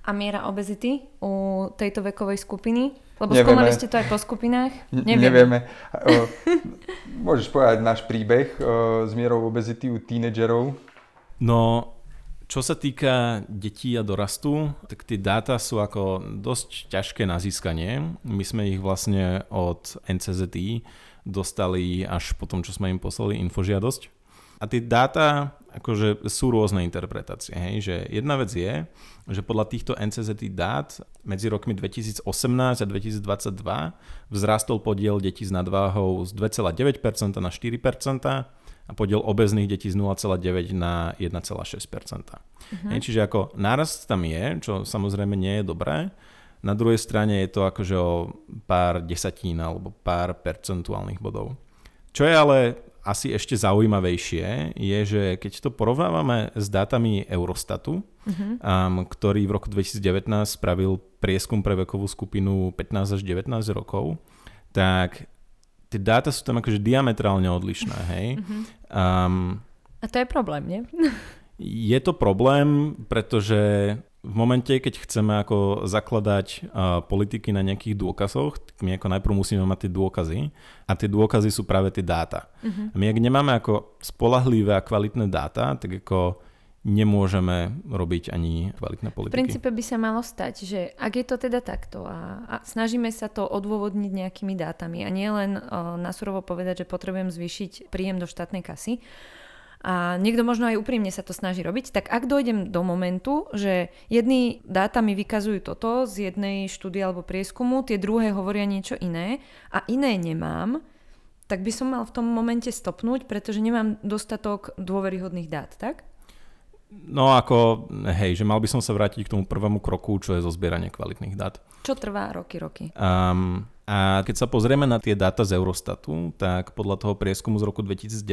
A miera obezity u tejto vekovej skupiny? Lebo skúmali ste to aj po skupinách? Nevieme. Môžeš povedať náš príbeh s mierou obezity u tínedžerov? No, čo sa týka detí a dorastu, tak tie dáta sú ako dosť ťažké na získanie. My sme ich vlastne od NCZD dostali až po tom, čo sme im poslali infožiadosť. A tie dáta, akože sú rôzne interpretácie. Hej? Že jedna vec je, že podľa týchto NCZD dát medzi rokmi 2018 a 2022 vzrastol podiel detí s nadváhou z 2,9% na 4% a podiel obezných detí z 0,9 na 1,6%. Mhm. Hej? Čiže ako nárast tam je, čo samozrejme nie je dobré. Na druhej strane je to akože o pár desatín alebo pár percentuálnych bodov. Čo je ale asi ešte zaujímavejšie je, že keď to porovnávame s dátami Eurostatu, ktorý v roku 2019 spravil prieskum pre vekovú skupinu 15 až 19 rokov, tak tie dáta sú tam akože diametrálne odlišné. Hej? A to je problém, nie? Je to problém, pretože v momente, keď chceme ako zakladať politiky na nejakých dôkazoch, tak my ako najprv musíme mať tie dôkazy a tie dôkazy sú práve tie dáta. Uh-huh. A my ak nemáme ako spolahlivé a kvalitné dáta, tak ako nemôžeme robiť ani kvalitné politiky. V princípe by sa malo stať, že ak je to teda takto a snažíme sa to odôvodniť nejakými dátami a nie len nasurovo povedať, že potrebujem zvýšiť príjem do štátnej kasy, a niekto možno aj úprimne sa to snaží robiť, tak ak dojdem do momentu, že jedni dáta mi vykazujú toto z jednej štúdie alebo prieskumu, tie druhé hovoria niečo iné a iné nemám, tak by som mal v tom momente stopnúť, pretože nemám dostatok dôveryhodných dát, tak? No ako, hej, že mal by som sa vrátiť k tomu prvému kroku, čo je zo zbierania kvalitných dát. Čo trvá roky? A keď sa pozrieme na tie dáta z Eurostatu, tak podľa toho prieskumu z roku 2019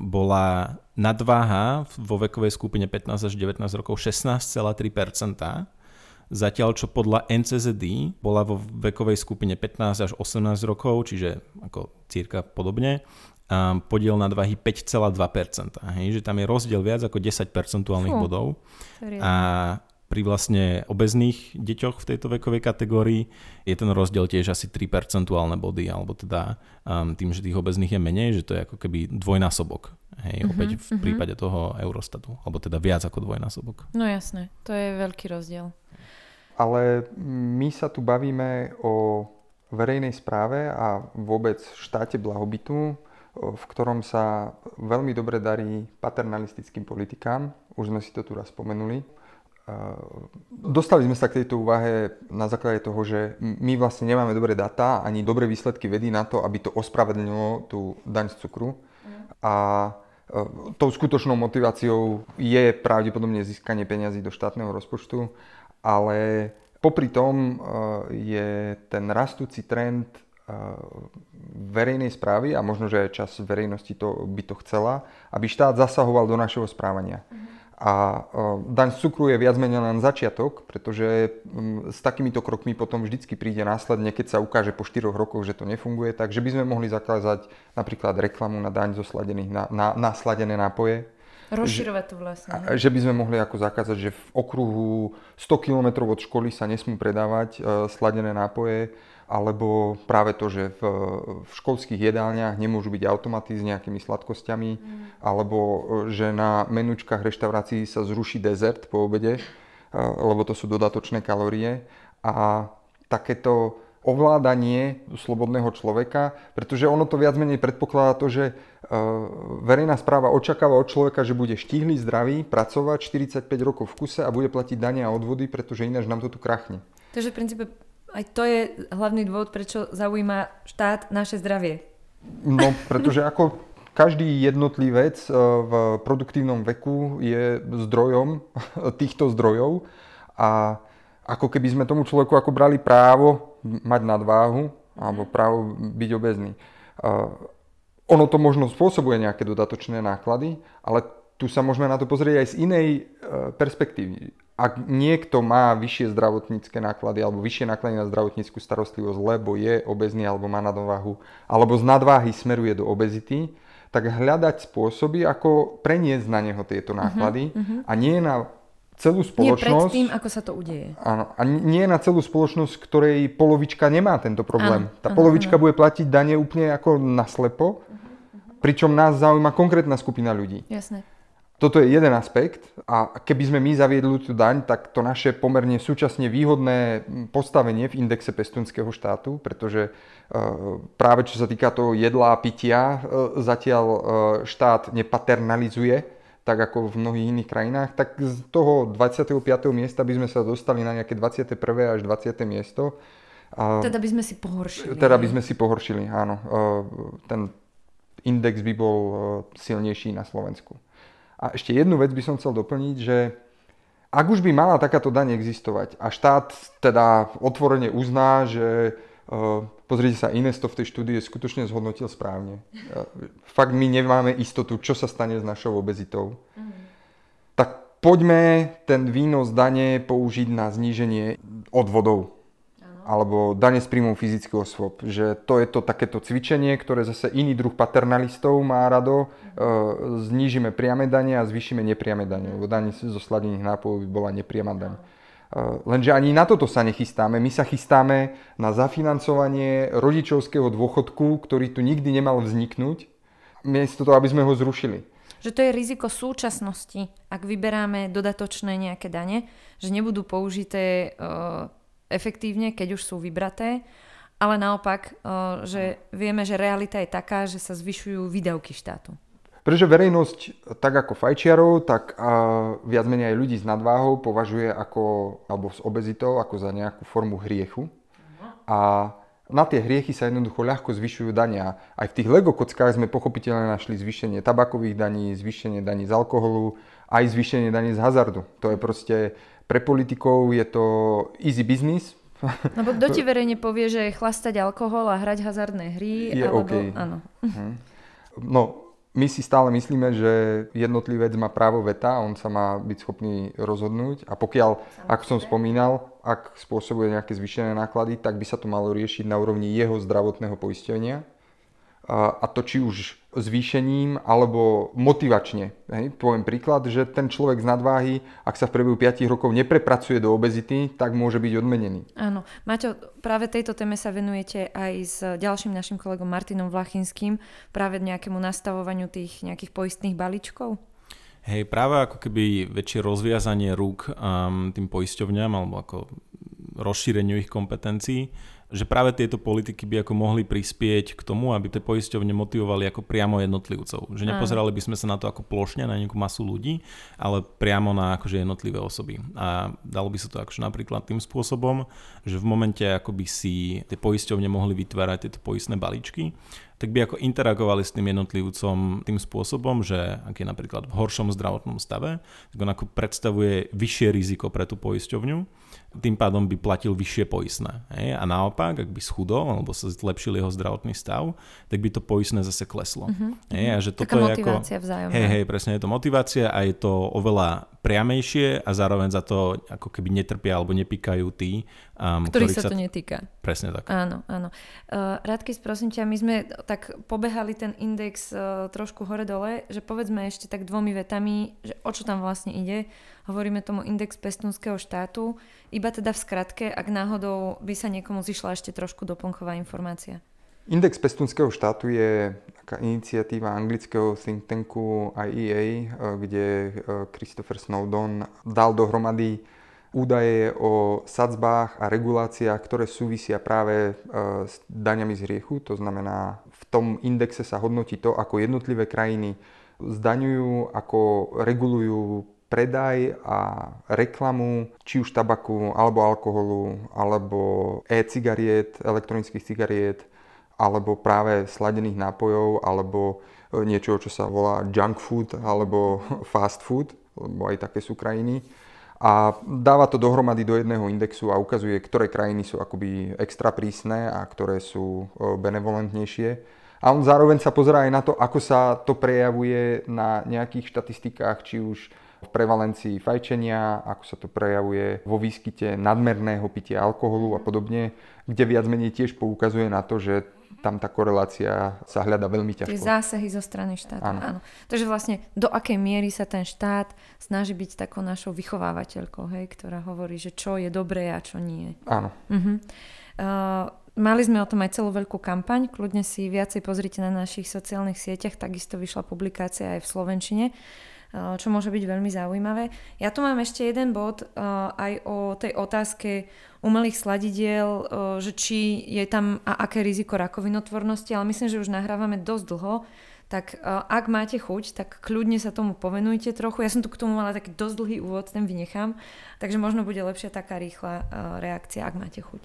bola nadváha vo vekovej skupine 15 až 19 rokov 16,3%, zatiaľ čo podľa NCZD bola vo vekovej skupine 15 až 18 rokov, čiže ako cirka podobne, podiel nadváhy 5,2%. Hej, že tam je rozdiel viac ako 10 percentuálnych bodov. A pri vlastne obezných deťoch v tejto vekovej kategórii je ten rozdiel tiež asi 3 percentuálne body, alebo teda tým, že tých obezných je menej, že to je ako keby dvojnásobok. Hej, opäť v prípade toho Eurostatu, alebo teda viac ako dvojnásobok. No jasné, to je veľký rozdiel. Ale my sa tu bavíme o verejnej správe a vôbec štáte blahobytu, v ktorom sa veľmi dobre darí paternalistickým politikám. Už sme si to tu raz spomenuli. Dostali sme sa k tejto úvahe na základe toho, že my vlastne nemáme dobré dáta ani dobré výsledky vedy na to, aby to ospravedlnilo tú daň z cukru. A tou skutočnou motiváciou je pravdepodobne získanie peňazí do štátneho rozpočtu, ale popri tom je ten rastúci trend verejnej správy a možno, že aj časť verejnosti to by to chcela, aby štát zasahoval do našeho správania. A daň z cukru je viac menej len začiatok, pretože s takýmito krokmi potom vždycky príde následne, keď sa ukáže po 4 rokoch, že to nefunguje, takže by sme mohli zakázať napríklad reklamu na daň zo sladených na sladené nápoje. Rozširovať to vlastne. Že by sme mohli ako zakázať, že v okruhu 100 km od školy sa nesmú predávať sladené nápoje, alebo práve to, že v školských jedálniach nemôžu byť automaty s nejakými sladkosťami, alebo že na menučkách reštaurácií sa zruší dezert po obede, lebo to sú dodatočné kalórie. A takéto ovládanie slobodného človeka, pretože ono to viac menej predpokladá to, že verejná správa očakáva od človeka, že bude štíhly, zdravý, pracovať 45 rokov v kuse a bude platiť dane a odvody, pretože ináč nám to tu krachne. Takže v princípe aj to je hlavný dôvod, prečo zaujíma štát naše zdravie. No, pretože ako každý jednotlivec v produktívnom veku je zdrojom týchto zdrojov a ako keby sme tomu človeku ako brali právo mať nadváhu alebo právo byť obezný. Ono to možno spôsobuje nejaké dodatočné náklady, ale tu sa môžeme na to pozrieť aj z inej perspektívy. Ak niekto má vyššie zdravotnícke náklady alebo vyššie náklady na zdravotníckú starostlivosť, lebo je obezný alebo má nadváhu, alebo z nadváhy smeruje do obezity, tak hľadať spôsoby, ako preniesť na neho tieto náklady a nie na celú spoločnosť. Nie pred tým, ako sa to udeje. Áno, a nie na celú spoločnosť, ktorej polovička nemá tento problém. Tá polovička bude platiť dane úplne ako naslepo, pričom nás zaujíma konkrétna skupina ľudí. Jasné. Toto je jeden aspekt a keby sme my zaviedli tú daň, tak to naše pomerne súčasne výhodné postavenie v indexe pestúnskeho štátu, pretože práve čo sa týka toho jedla a pitia, zatiaľ štát nepaternalizuje, tak ako v mnohých iných krajinách, tak z toho 25. miesta by sme sa dostali na nejaké 21. až 20. miesto. Teda by sme si pohoršili. Teda by sme si pohoršili, áno. Ten index by bol silnejší na Slovensku. A ešte jednu vec by som chcel doplniť, že ak už by mala takáto daň existovať a štát teda otvorene uzná, že pozrite sa, INESS to v tej štúdii skutočne zhodnotil správne. Fakt my nemáme istotu, čo sa stane s našou obezitou. Tak poďme ten výnos dane použiť na zníženie odvodov. Alebo dane z príjmu fyzických osôb, že to je to takéto cvičenie, ktoré zase iný druh paternalistov má rado. Znížime priame dane a zvýšime nepriame dane, lebo daň zo sladených nápojov by bola nepriama daň. Lenže ani na toto sa nechystáme. My sa chystáme na zafinancovanie rodičovského dôchodku, ktorý tu nikdy nemal vzniknúť, miesto toho, aby sme ho zrušili. Že to je riziko súčasnosti, ak vyberáme dodatočné nejaké dane, že nebudú použité efektívne, keď už sú vybraté, ale naopak, že vieme, že realita je taká, že sa zvyšujú výdavky štátu. Pretože verejnosť, tak ako fajčiarov, tak viac menej aj ľudí s nadváhou považuje ako, alebo s obezitou, ako za nejakú formu hriechu. A na tie hriechy sa jednoducho ľahko zvyšujú dania. Aj v tých Lego kockách sme pochopiteľne našli zvýšenie tabakových daní, zvýšenie daní z alkoholu, aj zvýšenie daní z hazardu. To je proste... Pre politikov je to easy business. No bo kto ti verejne povie, že chlastať alkohol a hrať hazardné hry? Je alebo... OK. Áno. No, my si stále myslíme, že jednotlivec má právo veta, on sa má byť schopný rozhodnúť a pokiaľ, ako som spomínal, ak spôsobuje nejaké zvýšené náklady, tak by sa to malo riešiť na úrovni jeho zdravotného poistenia. A to či už zvýšením alebo motivačne. Hej? Poviem príklad, že ten človek z nadváhy, ak sa v priebehu 5 rokov neprepracuje do obezity, tak môže byť odmenený. Áno. Maťo, práve tejto téme sa venujete aj s ďalším našim kolegom Martinom Vlachinským, práve nejakému nastavovaniu tých nejakých poistných balíčkov? Hej, práve ako keby väčšie rozviazanie rúk tým poisťovňam alebo ako rozšíreniu ich kompetencií, že práve tieto politiky by ako mohli prispieť k tomu, aby tie poisťovne motivovali ako priamo jednotlivcov. Že nepozerali by sme sa na to ako plošne, na nejakú masu ľudí, ale priamo na akože jednotlivé osoby. A dalo by sa to akože napríklad tým spôsobom, že v momente ako by si tie poisťovne mohli vytvárať tieto poistné balíčky, tak by ako interagovali s tým jednotlivcom tým spôsobom, že ak je napríklad v horšom zdravotnom stave, tak on ako predstavuje vyššie riziko pre tú poisťovňu, tým pádom by platil vyššie poistné. A naopak, ak by schudol alebo sa zlepšil jeho zdravotný stav, tak by to poistné zase kleslo. A že toto taká je motivácia ako, vzájomná. Hej, presne, je to motivácia a je to oveľa priamejšie a zároveň za to ako keby netrpia alebo nepíkajú tí, ktorých sa to netýka. Presne tak. Áno, áno. Radkis, prosím ťa, my sme tak pobehali ten index trošku hore-dole, že povedzme ešte tak dvomi vetami, že o čo tam vlastne ide. Hovoríme tomu index pestúnskeho štátu, iba teda v skratke, ak náhodou by sa niekomu zišla ešte trošku doplnková informácia. Index pestúnskeho štátu je taká iniciatíva anglického think tanku IEA, kde Christopher Snowdon dal dohromady údaje o sadzbách a reguláciách, ktoré súvisia práve s daňami z hriechu. To znamená, v tom indexe sa hodnotí to, ako jednotlivé krajiny zdaňujú, ako regulujú predaj a reklamu, či už tabaku, alebo alkoholu, alebo e-cigariet, elektronických cigariet, alebo práve sladených nápojov, alebo niečo, čo sa volá junk food, alebo fast food, lebo aj také sú krajiny. A dáva to dohromady do jedného indexu a ukazuje, ktoré krajiny sú akoby extra prísne a ktoré sú benevolentnejšie. A on zároveň sa pozerá aj na to, ako sa to prejavuje na nejakých štatistikách, či už v prevalencii fajčenia, ako sa to prejavuje vo výskyte nadmerného pitia alkoholu a podobne, kde viac menej tiež poukazuje na to, že tam tá korelácia sa hľadá veľmi ťažko. Tie zásahy zo strany štátu, áno. Takže vlastne do akej miery sa ten štát snaží byť takou našou vychovávateľkou, hej, ktorá hovorí, že čo je dobré a čo nie. Áno. Mali sme o tom aj celú veľkú kampaň, kľudne si viacej pozrite na našich sociálnych sieťach, takisto vyšla publikácia aj v slovenčine. čo môže byť veľmi zaujímavé. Ja tu mám ešte jeden bod aj o tej otázke umelých sladidiel, že či je tam a aké riziko rakovinotvornosti, ale myslím, že už nahrávame dosť dlho, tak ak máte chuť, tak kľudne sa tomu povenujte trochu. Ja som tu k tomu mala taký dosť dlhý úvod, ten vynechám, takže možno bude lepšia taká rýchla reakcia, ak máte chuť.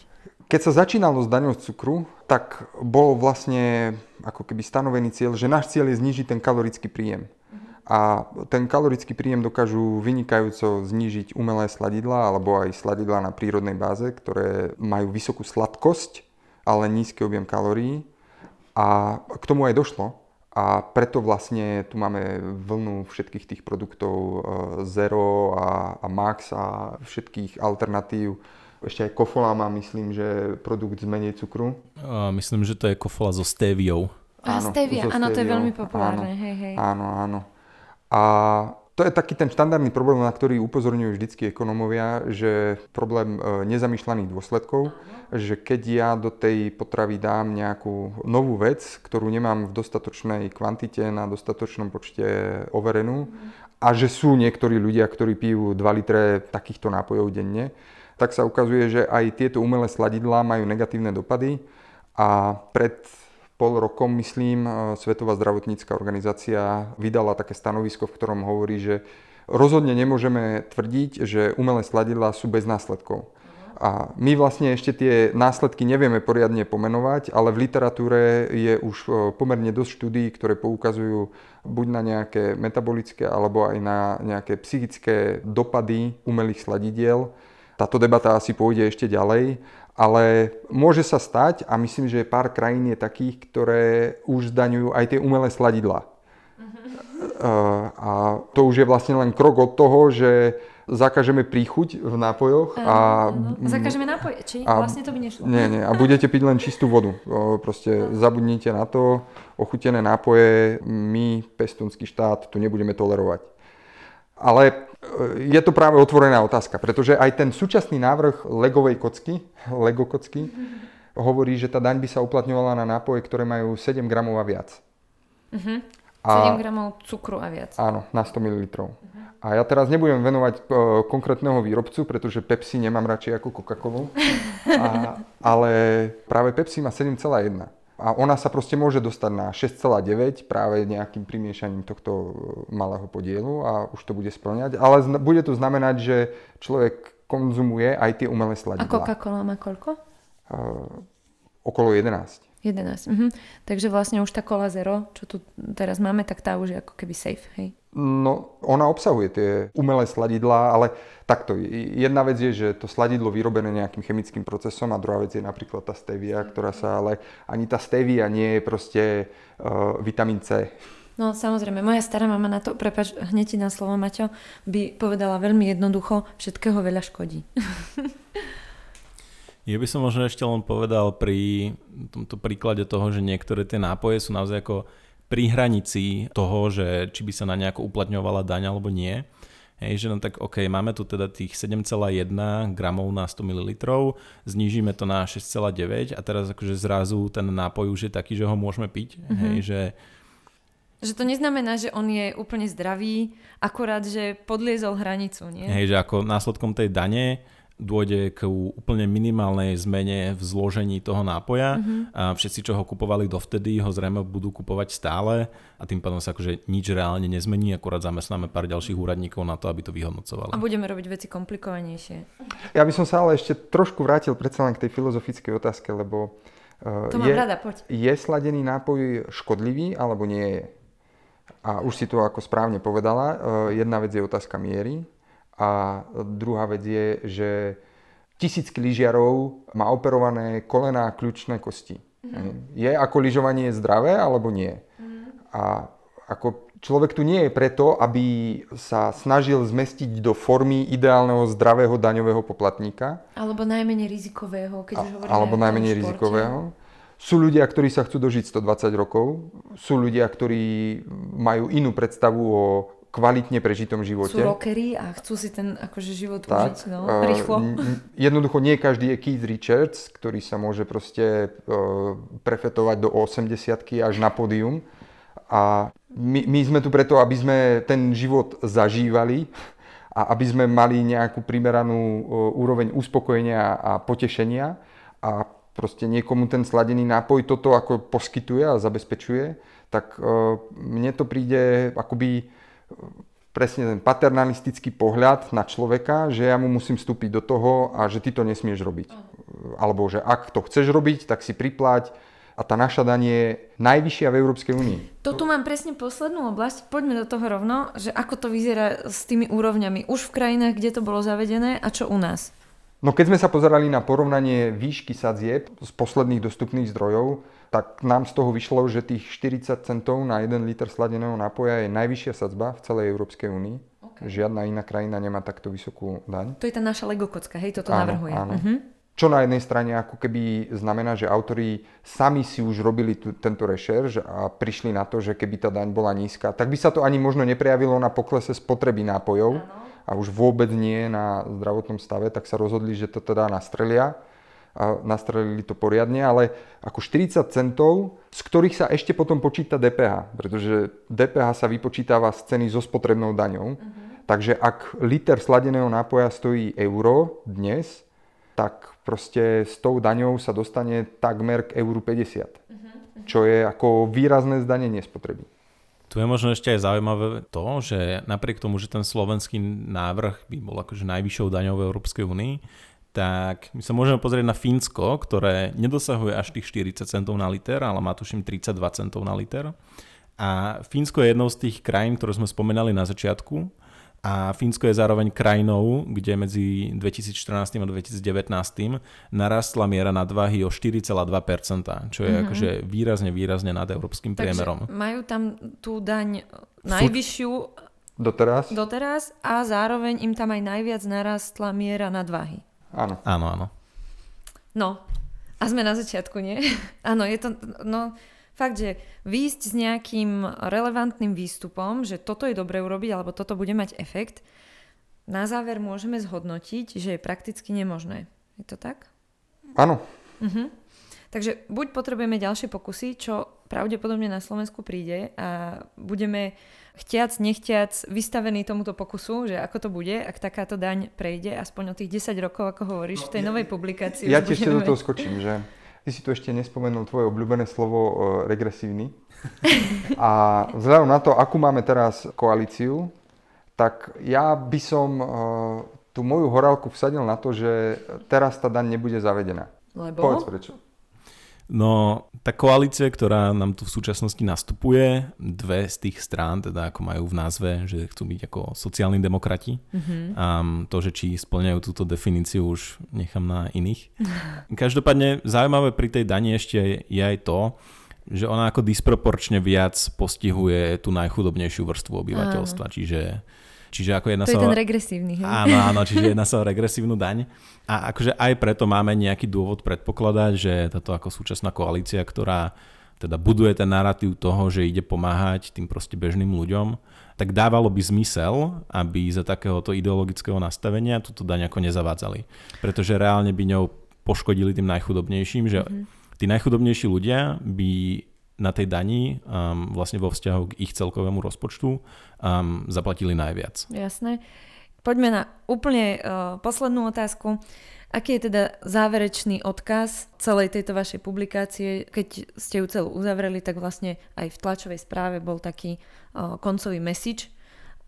Keď sa začínalo s daňou z cukru, tak bol vlastne ako keby stanovený cieľ, že náš cieľ je znížiť ten kalorický príjem. A ten kalorický príjem dokážu vynikajúco znížiť umelé sladidlá alebo aj sladidlá na prírodnej báze, ktoré majú vysokú sladkosť, ale nízky objem kalórií. A k tomu aj došlo. A preto vlastne tu máme vlnu všetkých tých produktov Zero a Max a všetkých alternatív. Ešte aj kofola má, myslím, že produkt z menej cukru. Myslím, že to je kofola so stéviou. Stevia, áno, to je veľmi populárne. Áno, hej. Áno. A to je taký ten štandardný problém, na ktorý upozorňujú vždycky ekonomovia, že problém nezamýšľaných dôsledkov, že keď ja do tej potravy dám nejakú novú vec, ktorú nemám v dostatočnej kvantite, na dostatočnom počte overenú, a že sú niektorí ľudia, ktorí pijú 2 litre takýchto nápojov denne, tak sa ukazuje, že aj tieto umelé sladidlá majú negatívne dopady. A pred pol rokom, myslím, Svetová zdravotnícka organizácia vydala také stanovisko, v ktorom hovorí, že rozhodne nemôžeme tvrdiť, že umelé sladidlá sú bez následkov. A my vlastne ešte tie následky nevieme poriadne pomenovať, ale v literatúre je už pomerne dosť štúdií, ktoré poukazujú buď na nejaké metabolické, alebo aj na nejaké psychické dopady umelých sladidiel. Táto debata asi pôjde ešte ďalej, ale môže sa stať a myslím, že pár krajín je takých, ktoré už zdaňujú aj tie umelé sladidlá. A to už je vlastne len krok od toho, že zakážeme príchuť v nápojoch a... Zakážeme nápoje, či vlastne to by nešlo. Nie, a budete piť len čistú vodu. Proste zabudnite na to, ochutené nápoje my, pestúnsky štát, tu nebudeme tolerovať. Ale je to práve otvorená otázka, pretože aj ten súčasný návrh Lego kocky, hovorí, že tá daň by sa uplatňovala na nápoje, ktoré majú 7 gramov a viac. 7 gramov cukru a viac. Áno, na 100 ml. A ja teraz nebudem venovať konkrétneho výrobcu, pretože Pepsi nemám radšej ako Coca-Colu, ale práve Pepsi má 7,1. A ona sa proste môže dostať na 6,9 práve nejakým primiešaním tohto malého podielu a už to bude splňať. Ale bude to znamenať, že človek konzumuje aj tie umelé sladidlá. A Coca-Cola má koľko? Okolo 11. 11, Takže vlastne už tá Cola Zero, čo tu teraz máme, tak tá už je ako keby safe, hej? No, ona obsahuje tie umelé sladidlá, ale takto. Jedna vec je, že to sladidlo vyrobené nejakým chemickým procesom a druhá vec je napríklad tá stevia, ktorá sa ale... Ani tá stevia nie je proste vitamín C. No samozrejme, moja stará mama na to, prepáč, hneď ti na slovo, Maťo, by povedala veľmi jednoducho, všetkého veľa škodí. Ja by som možno ešte len povedal pri tomto príklade toho, že niektoré tie nápoje sú naozaj ako pri hranici toho, že či by sa na nejako uplatňovala daň alebo nie. Hej, že no tak OK, máme tu teda tých 7,1 gramov na 100 ml, znížime to na 6,9 a teraz akože zrazu ten nápoj už je taký, že ho môžeme piť. Hej, že to neznamená, že on je úplne zdravý, akorát, že podliezol hranicu, nie? Hej, že ako následkom tej dane dôjde k úplne minimálnej zmene v zložení toho nápoja a všetci, čo ho kupovali dovtedy, ho zrejme budú kupovať stále a tým pádom sa akože nič reálne nezmení, akurát zamestnáme pár ďalších úradníkov na to, aby to vyhodnocovali. A budeme robiť veci komplikovanejšie. Ja by som sa ale ešte trošku vrátil predsa len k tej filozofickej otázke, lebo to mám rada, poď. Je sladený nápoj škodlivý alebo nie je? A už si to ako správne povedala, jedna vec je otázka miery. A druhá vec je, že tisícky lyžiarov má operované kolená a kľúčné kosti. Je ako lyžovanie zdravé alebo nie? A ako človek tu nie je preto, aby sa snažil zmestiť do formy ideálneho zdravého daňového poplatníka. Alebo najmenej rizikového, keď už hovoríme o športe. Sú ľudia, ktorí sa chcú dožiť 120 rokov. Sú ľudia, ktorí majú inú predstavu o kvalitne prežitom živote. Sú rockeri a chcú si ten akože život užiť, rýchlo. Jednoducho nie každý je Keith Richards, ktorý sa môže proste prefetovať do 80-ky až na pódium. A my sme tu preto, aby sme ten život zažívali a aby sme mali nejakú primeranú úroveň uspokojenia a potešenia. A proste niekomu ten sladený nápoj toto ako poskytuje a zabezpečuje, tak mne to príde akoby presne ten paternalistický pohľad na človeka, že ja mu musím vstúpiť do toho a že ty to nesmieš robiť. Alebo že ak to chceš robiť, tak si pripláť. A tá naša daň je najvyššia v Európskej únii. Toto mám presne poslednú oblasť. Poďme do toho rovno, že ako to vyzerá s tými úrovňami už v krajinách, kde to bolo zavedené a čo u nás? No keď sme sa pozerali na porovnanie výšky sadzieb z posledných dostupných zdrojov, tak nám z toho vyšlo, že tých 40 centov na 1 liter sladeného nápoja je najvyššia sadzba v celej Európskej únii. Okay. Žiadna iná krajina nemá takto vysokú daň. To je tá naša legokocka, hej, toto navrhuje. Áno. Uh-huh. Čo na jednej strane ako keby znamená, že autori sami si už robili tento rešerš a prišli na to, že keby tá daň bola nízka, tak by sa to ani možno neprejavilo na poklese spotreby nápojov a už vôbec nie na zdravotnom stave, tak sa rozhodli, že to teda nastrelia a nastrelili to poriadne, ale ako 40 centov, z ktorých sa ešte potom počíta DPH, pretože DPH sa vypočítava z ceny so spotrebnou daňou. Uh-huh. Takže ak liter sladeného nápoja stojí euro dnes, tak proste s tou daňou sa dostane takmer k euru 50, čo je ako výrazné zdanenie spotreby. Tu je možno ešte aj zaujímavé to, že napriek tomu, že ten slovenský návrh by bol akože najvyššou daňou v Európskej únii, tak my sa môžeme pozrieť na Fínsko, ktoré nedosahuje až tých 40 centov na liter, ale má tuším 32 centov na liter. A Fínsko je jednou z tých krajín, ktoré sme spomínali na začiatku, a Fínsko je zároveň krajinou, kde medzi 2014 a 2019 narastla miera nadváhy o 4,2%, čo je akože výrazne nad európskym priemerom. Takže majú tam tú daň najvyššiu doteraz a zároveň im tam aj najviac narastla miera nadváhy. Áno. No, a sme na začiatku, nie? Áno, je to... No, fakt, že výjsť s nejakým relevantným výstupom, že toto je dobre urobiť, alebo toto bude mať efekt, na záver môžeme zhodnotiť, že je prakticky nemožné. Je to tak? Áno. Uh-huh. Takže buď potrebujeme ďalšie pokusy, čo pravdepodobne na Slovensku príde a budeme chtiac, nechtiac vystavení tomuto pokusu, že ako to bude, ak takáto daň prejde, aspoň o tých 10 rokov, ako hovoríš, v tej novej publikácii. Ja ti ešte do toho skočím, že... Ty si tu ešte nespomenul tvoje obľúbené slovo regresívny. A vzhľadom na to, akú máme teraz koalíciu, tak ja by som tú moju horálku vsadil na to, že teraz tá daň nebude zavedená. Lebo? Povedz prečo. No, tá koalícia, ktorá nám tu v súčasnosti nastupuje, dve z tých strán, teda ako majú v názve, že chcú byť ako sociálni demokrati. Mm-hmm. A to, že či splňajú túto definíciu, už nechám na iných. Každopádne zaujímavé pri tej dani ešte je aj to, že ona ako disproporčne viac postihuje tú najchudobnejšiu vrstvu obyvateľstva. Čiže ako to je ten regresívny. Hej? Áno, čiže jedná sa o regresívnu daň. A akože aj preto máme nejaký dôvod predpokladať, že táto ako súčasná koalícia, ktorá teda buduje ten narratív toho, že ide pomáhať tým proste bežným ľuďom, tak dávalo by zmysel, aby za takéhoto ideologického nastavenia túto daň ako nezavádzali. Pretože reálne by ňou poškodili tým najchudobnejším, že tí najchudobnejší ľudia by... na tej dani vlastne vo vzťahu k ich celkovému rozpočtu zaplatili najviac. Jasné. Poďme na úplne poslednú otázku. Aký je teda záverečný odkaz celej tejto vašej publikácie? Keď ste ju celú uzavreli, tak vlastne aj v tlačovej správe bol taký koncový message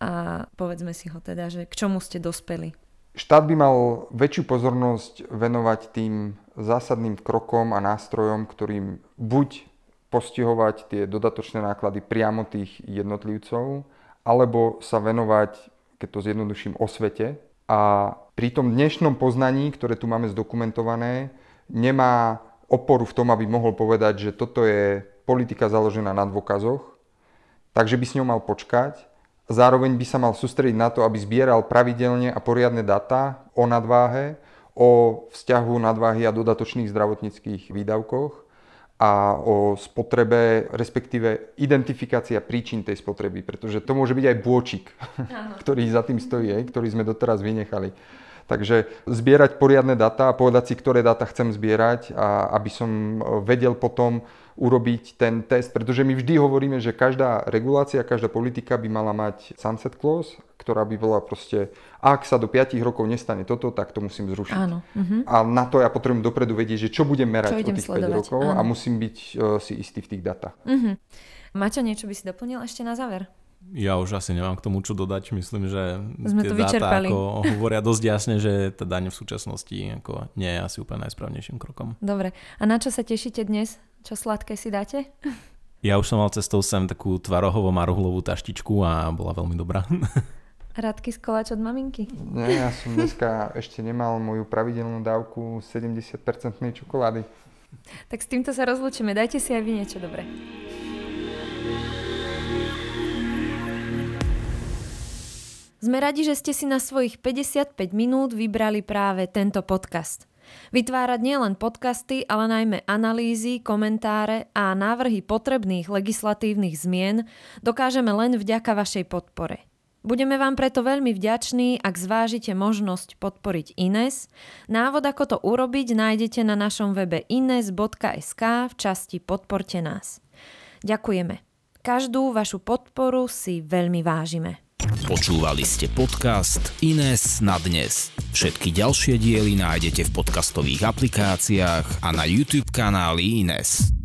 a povedzme si ho teda, že k čomu ste dospeli? Štát by mal väčšiu pozornosť venovať tým zásadným krokom a nástrojom, ktorým buď postihovať tie dodatočné náklady priamo tých jednotlivcov, alebo sa venovať, keď to zjednoduším, osvete. A pri tom dnešnom poznaní, ktoré tu máme zdokumentované, nemá oporu v tom, aby mohol povedať, že toto je politika založená na dôkazoch, takže by s ňou mal počkať. Zároveň by sa mal sústrediť na to, aby zbieral pravidelne a poriadne dáta o nadváhe, o vzťahu nadváhy a dodatočných zdravotníckych výdavkoch a o spotrebe, respektíve identifikácia príčin tej spotreby, pretože to môže byť aj bôčik, ktorý za tým stojí, ktorý sme doteraz vynechali. Takže zbierať poriadne dáta a povedať si, ktoré dáta chcem zbierať, a aby som vedel potom urobiť ten test, pretože my vždy hovoríme, že každá regulácia, každá politika by mala mať sunset clause, ktorá by bola proste, ak sa do 5 rokov nestane toto, tak to musím zrušiť. Áno. Uh-huh. A na to ja potrebujem dopredu vedieť, že čo budem merať o tých 5 rokov a musím byť si istý v tých datách. Uh-huh. Maťo, niečo by si doplnil ešte na záver? Ja už asi nemám k tomu čo dodať. Myslím, že sme tie dáta ako hovoria dosť jasne, že tá daň v súčasnosti ako nie je asi úplne najsprávnejším krokom. Dobre. A na čo sa tešíte dnes? Čo sladké si dáte? Ja už som mal cestou sem takú tvarohovo-maruhlovú taštičku a bola veľmi dobrá. Radky z koláč od maminky? Nie, ja som dneska ešte nemal moju pravidelnú dávku 70% čokolády. Tak s týmto sa rozlúčime. Dajte si aj vy niečo dobré. Sme radi, že ste si na svojich 55 minút vybrali práve tento podcast. Vytvárať nielen podcasty, ale najmä analýzy, komentáre a návrhy potrebných legislatívnych zmien dokážeme len vďaka vašej podpore. Budeme vám preto veľmi vďační, ak zvážite možnosť podporiť INESS. Návod, ako to urobiť, nájdete na našom webe ines.sk v časti Podporte nás. Ďakujeme. Každú vašu podporu si veľmi vážime. Počúvali ste podcast INESS na dnes. Všetky ďalšie diely nájdete v podcastových aplikáciách a na YouTube kanáli INESS.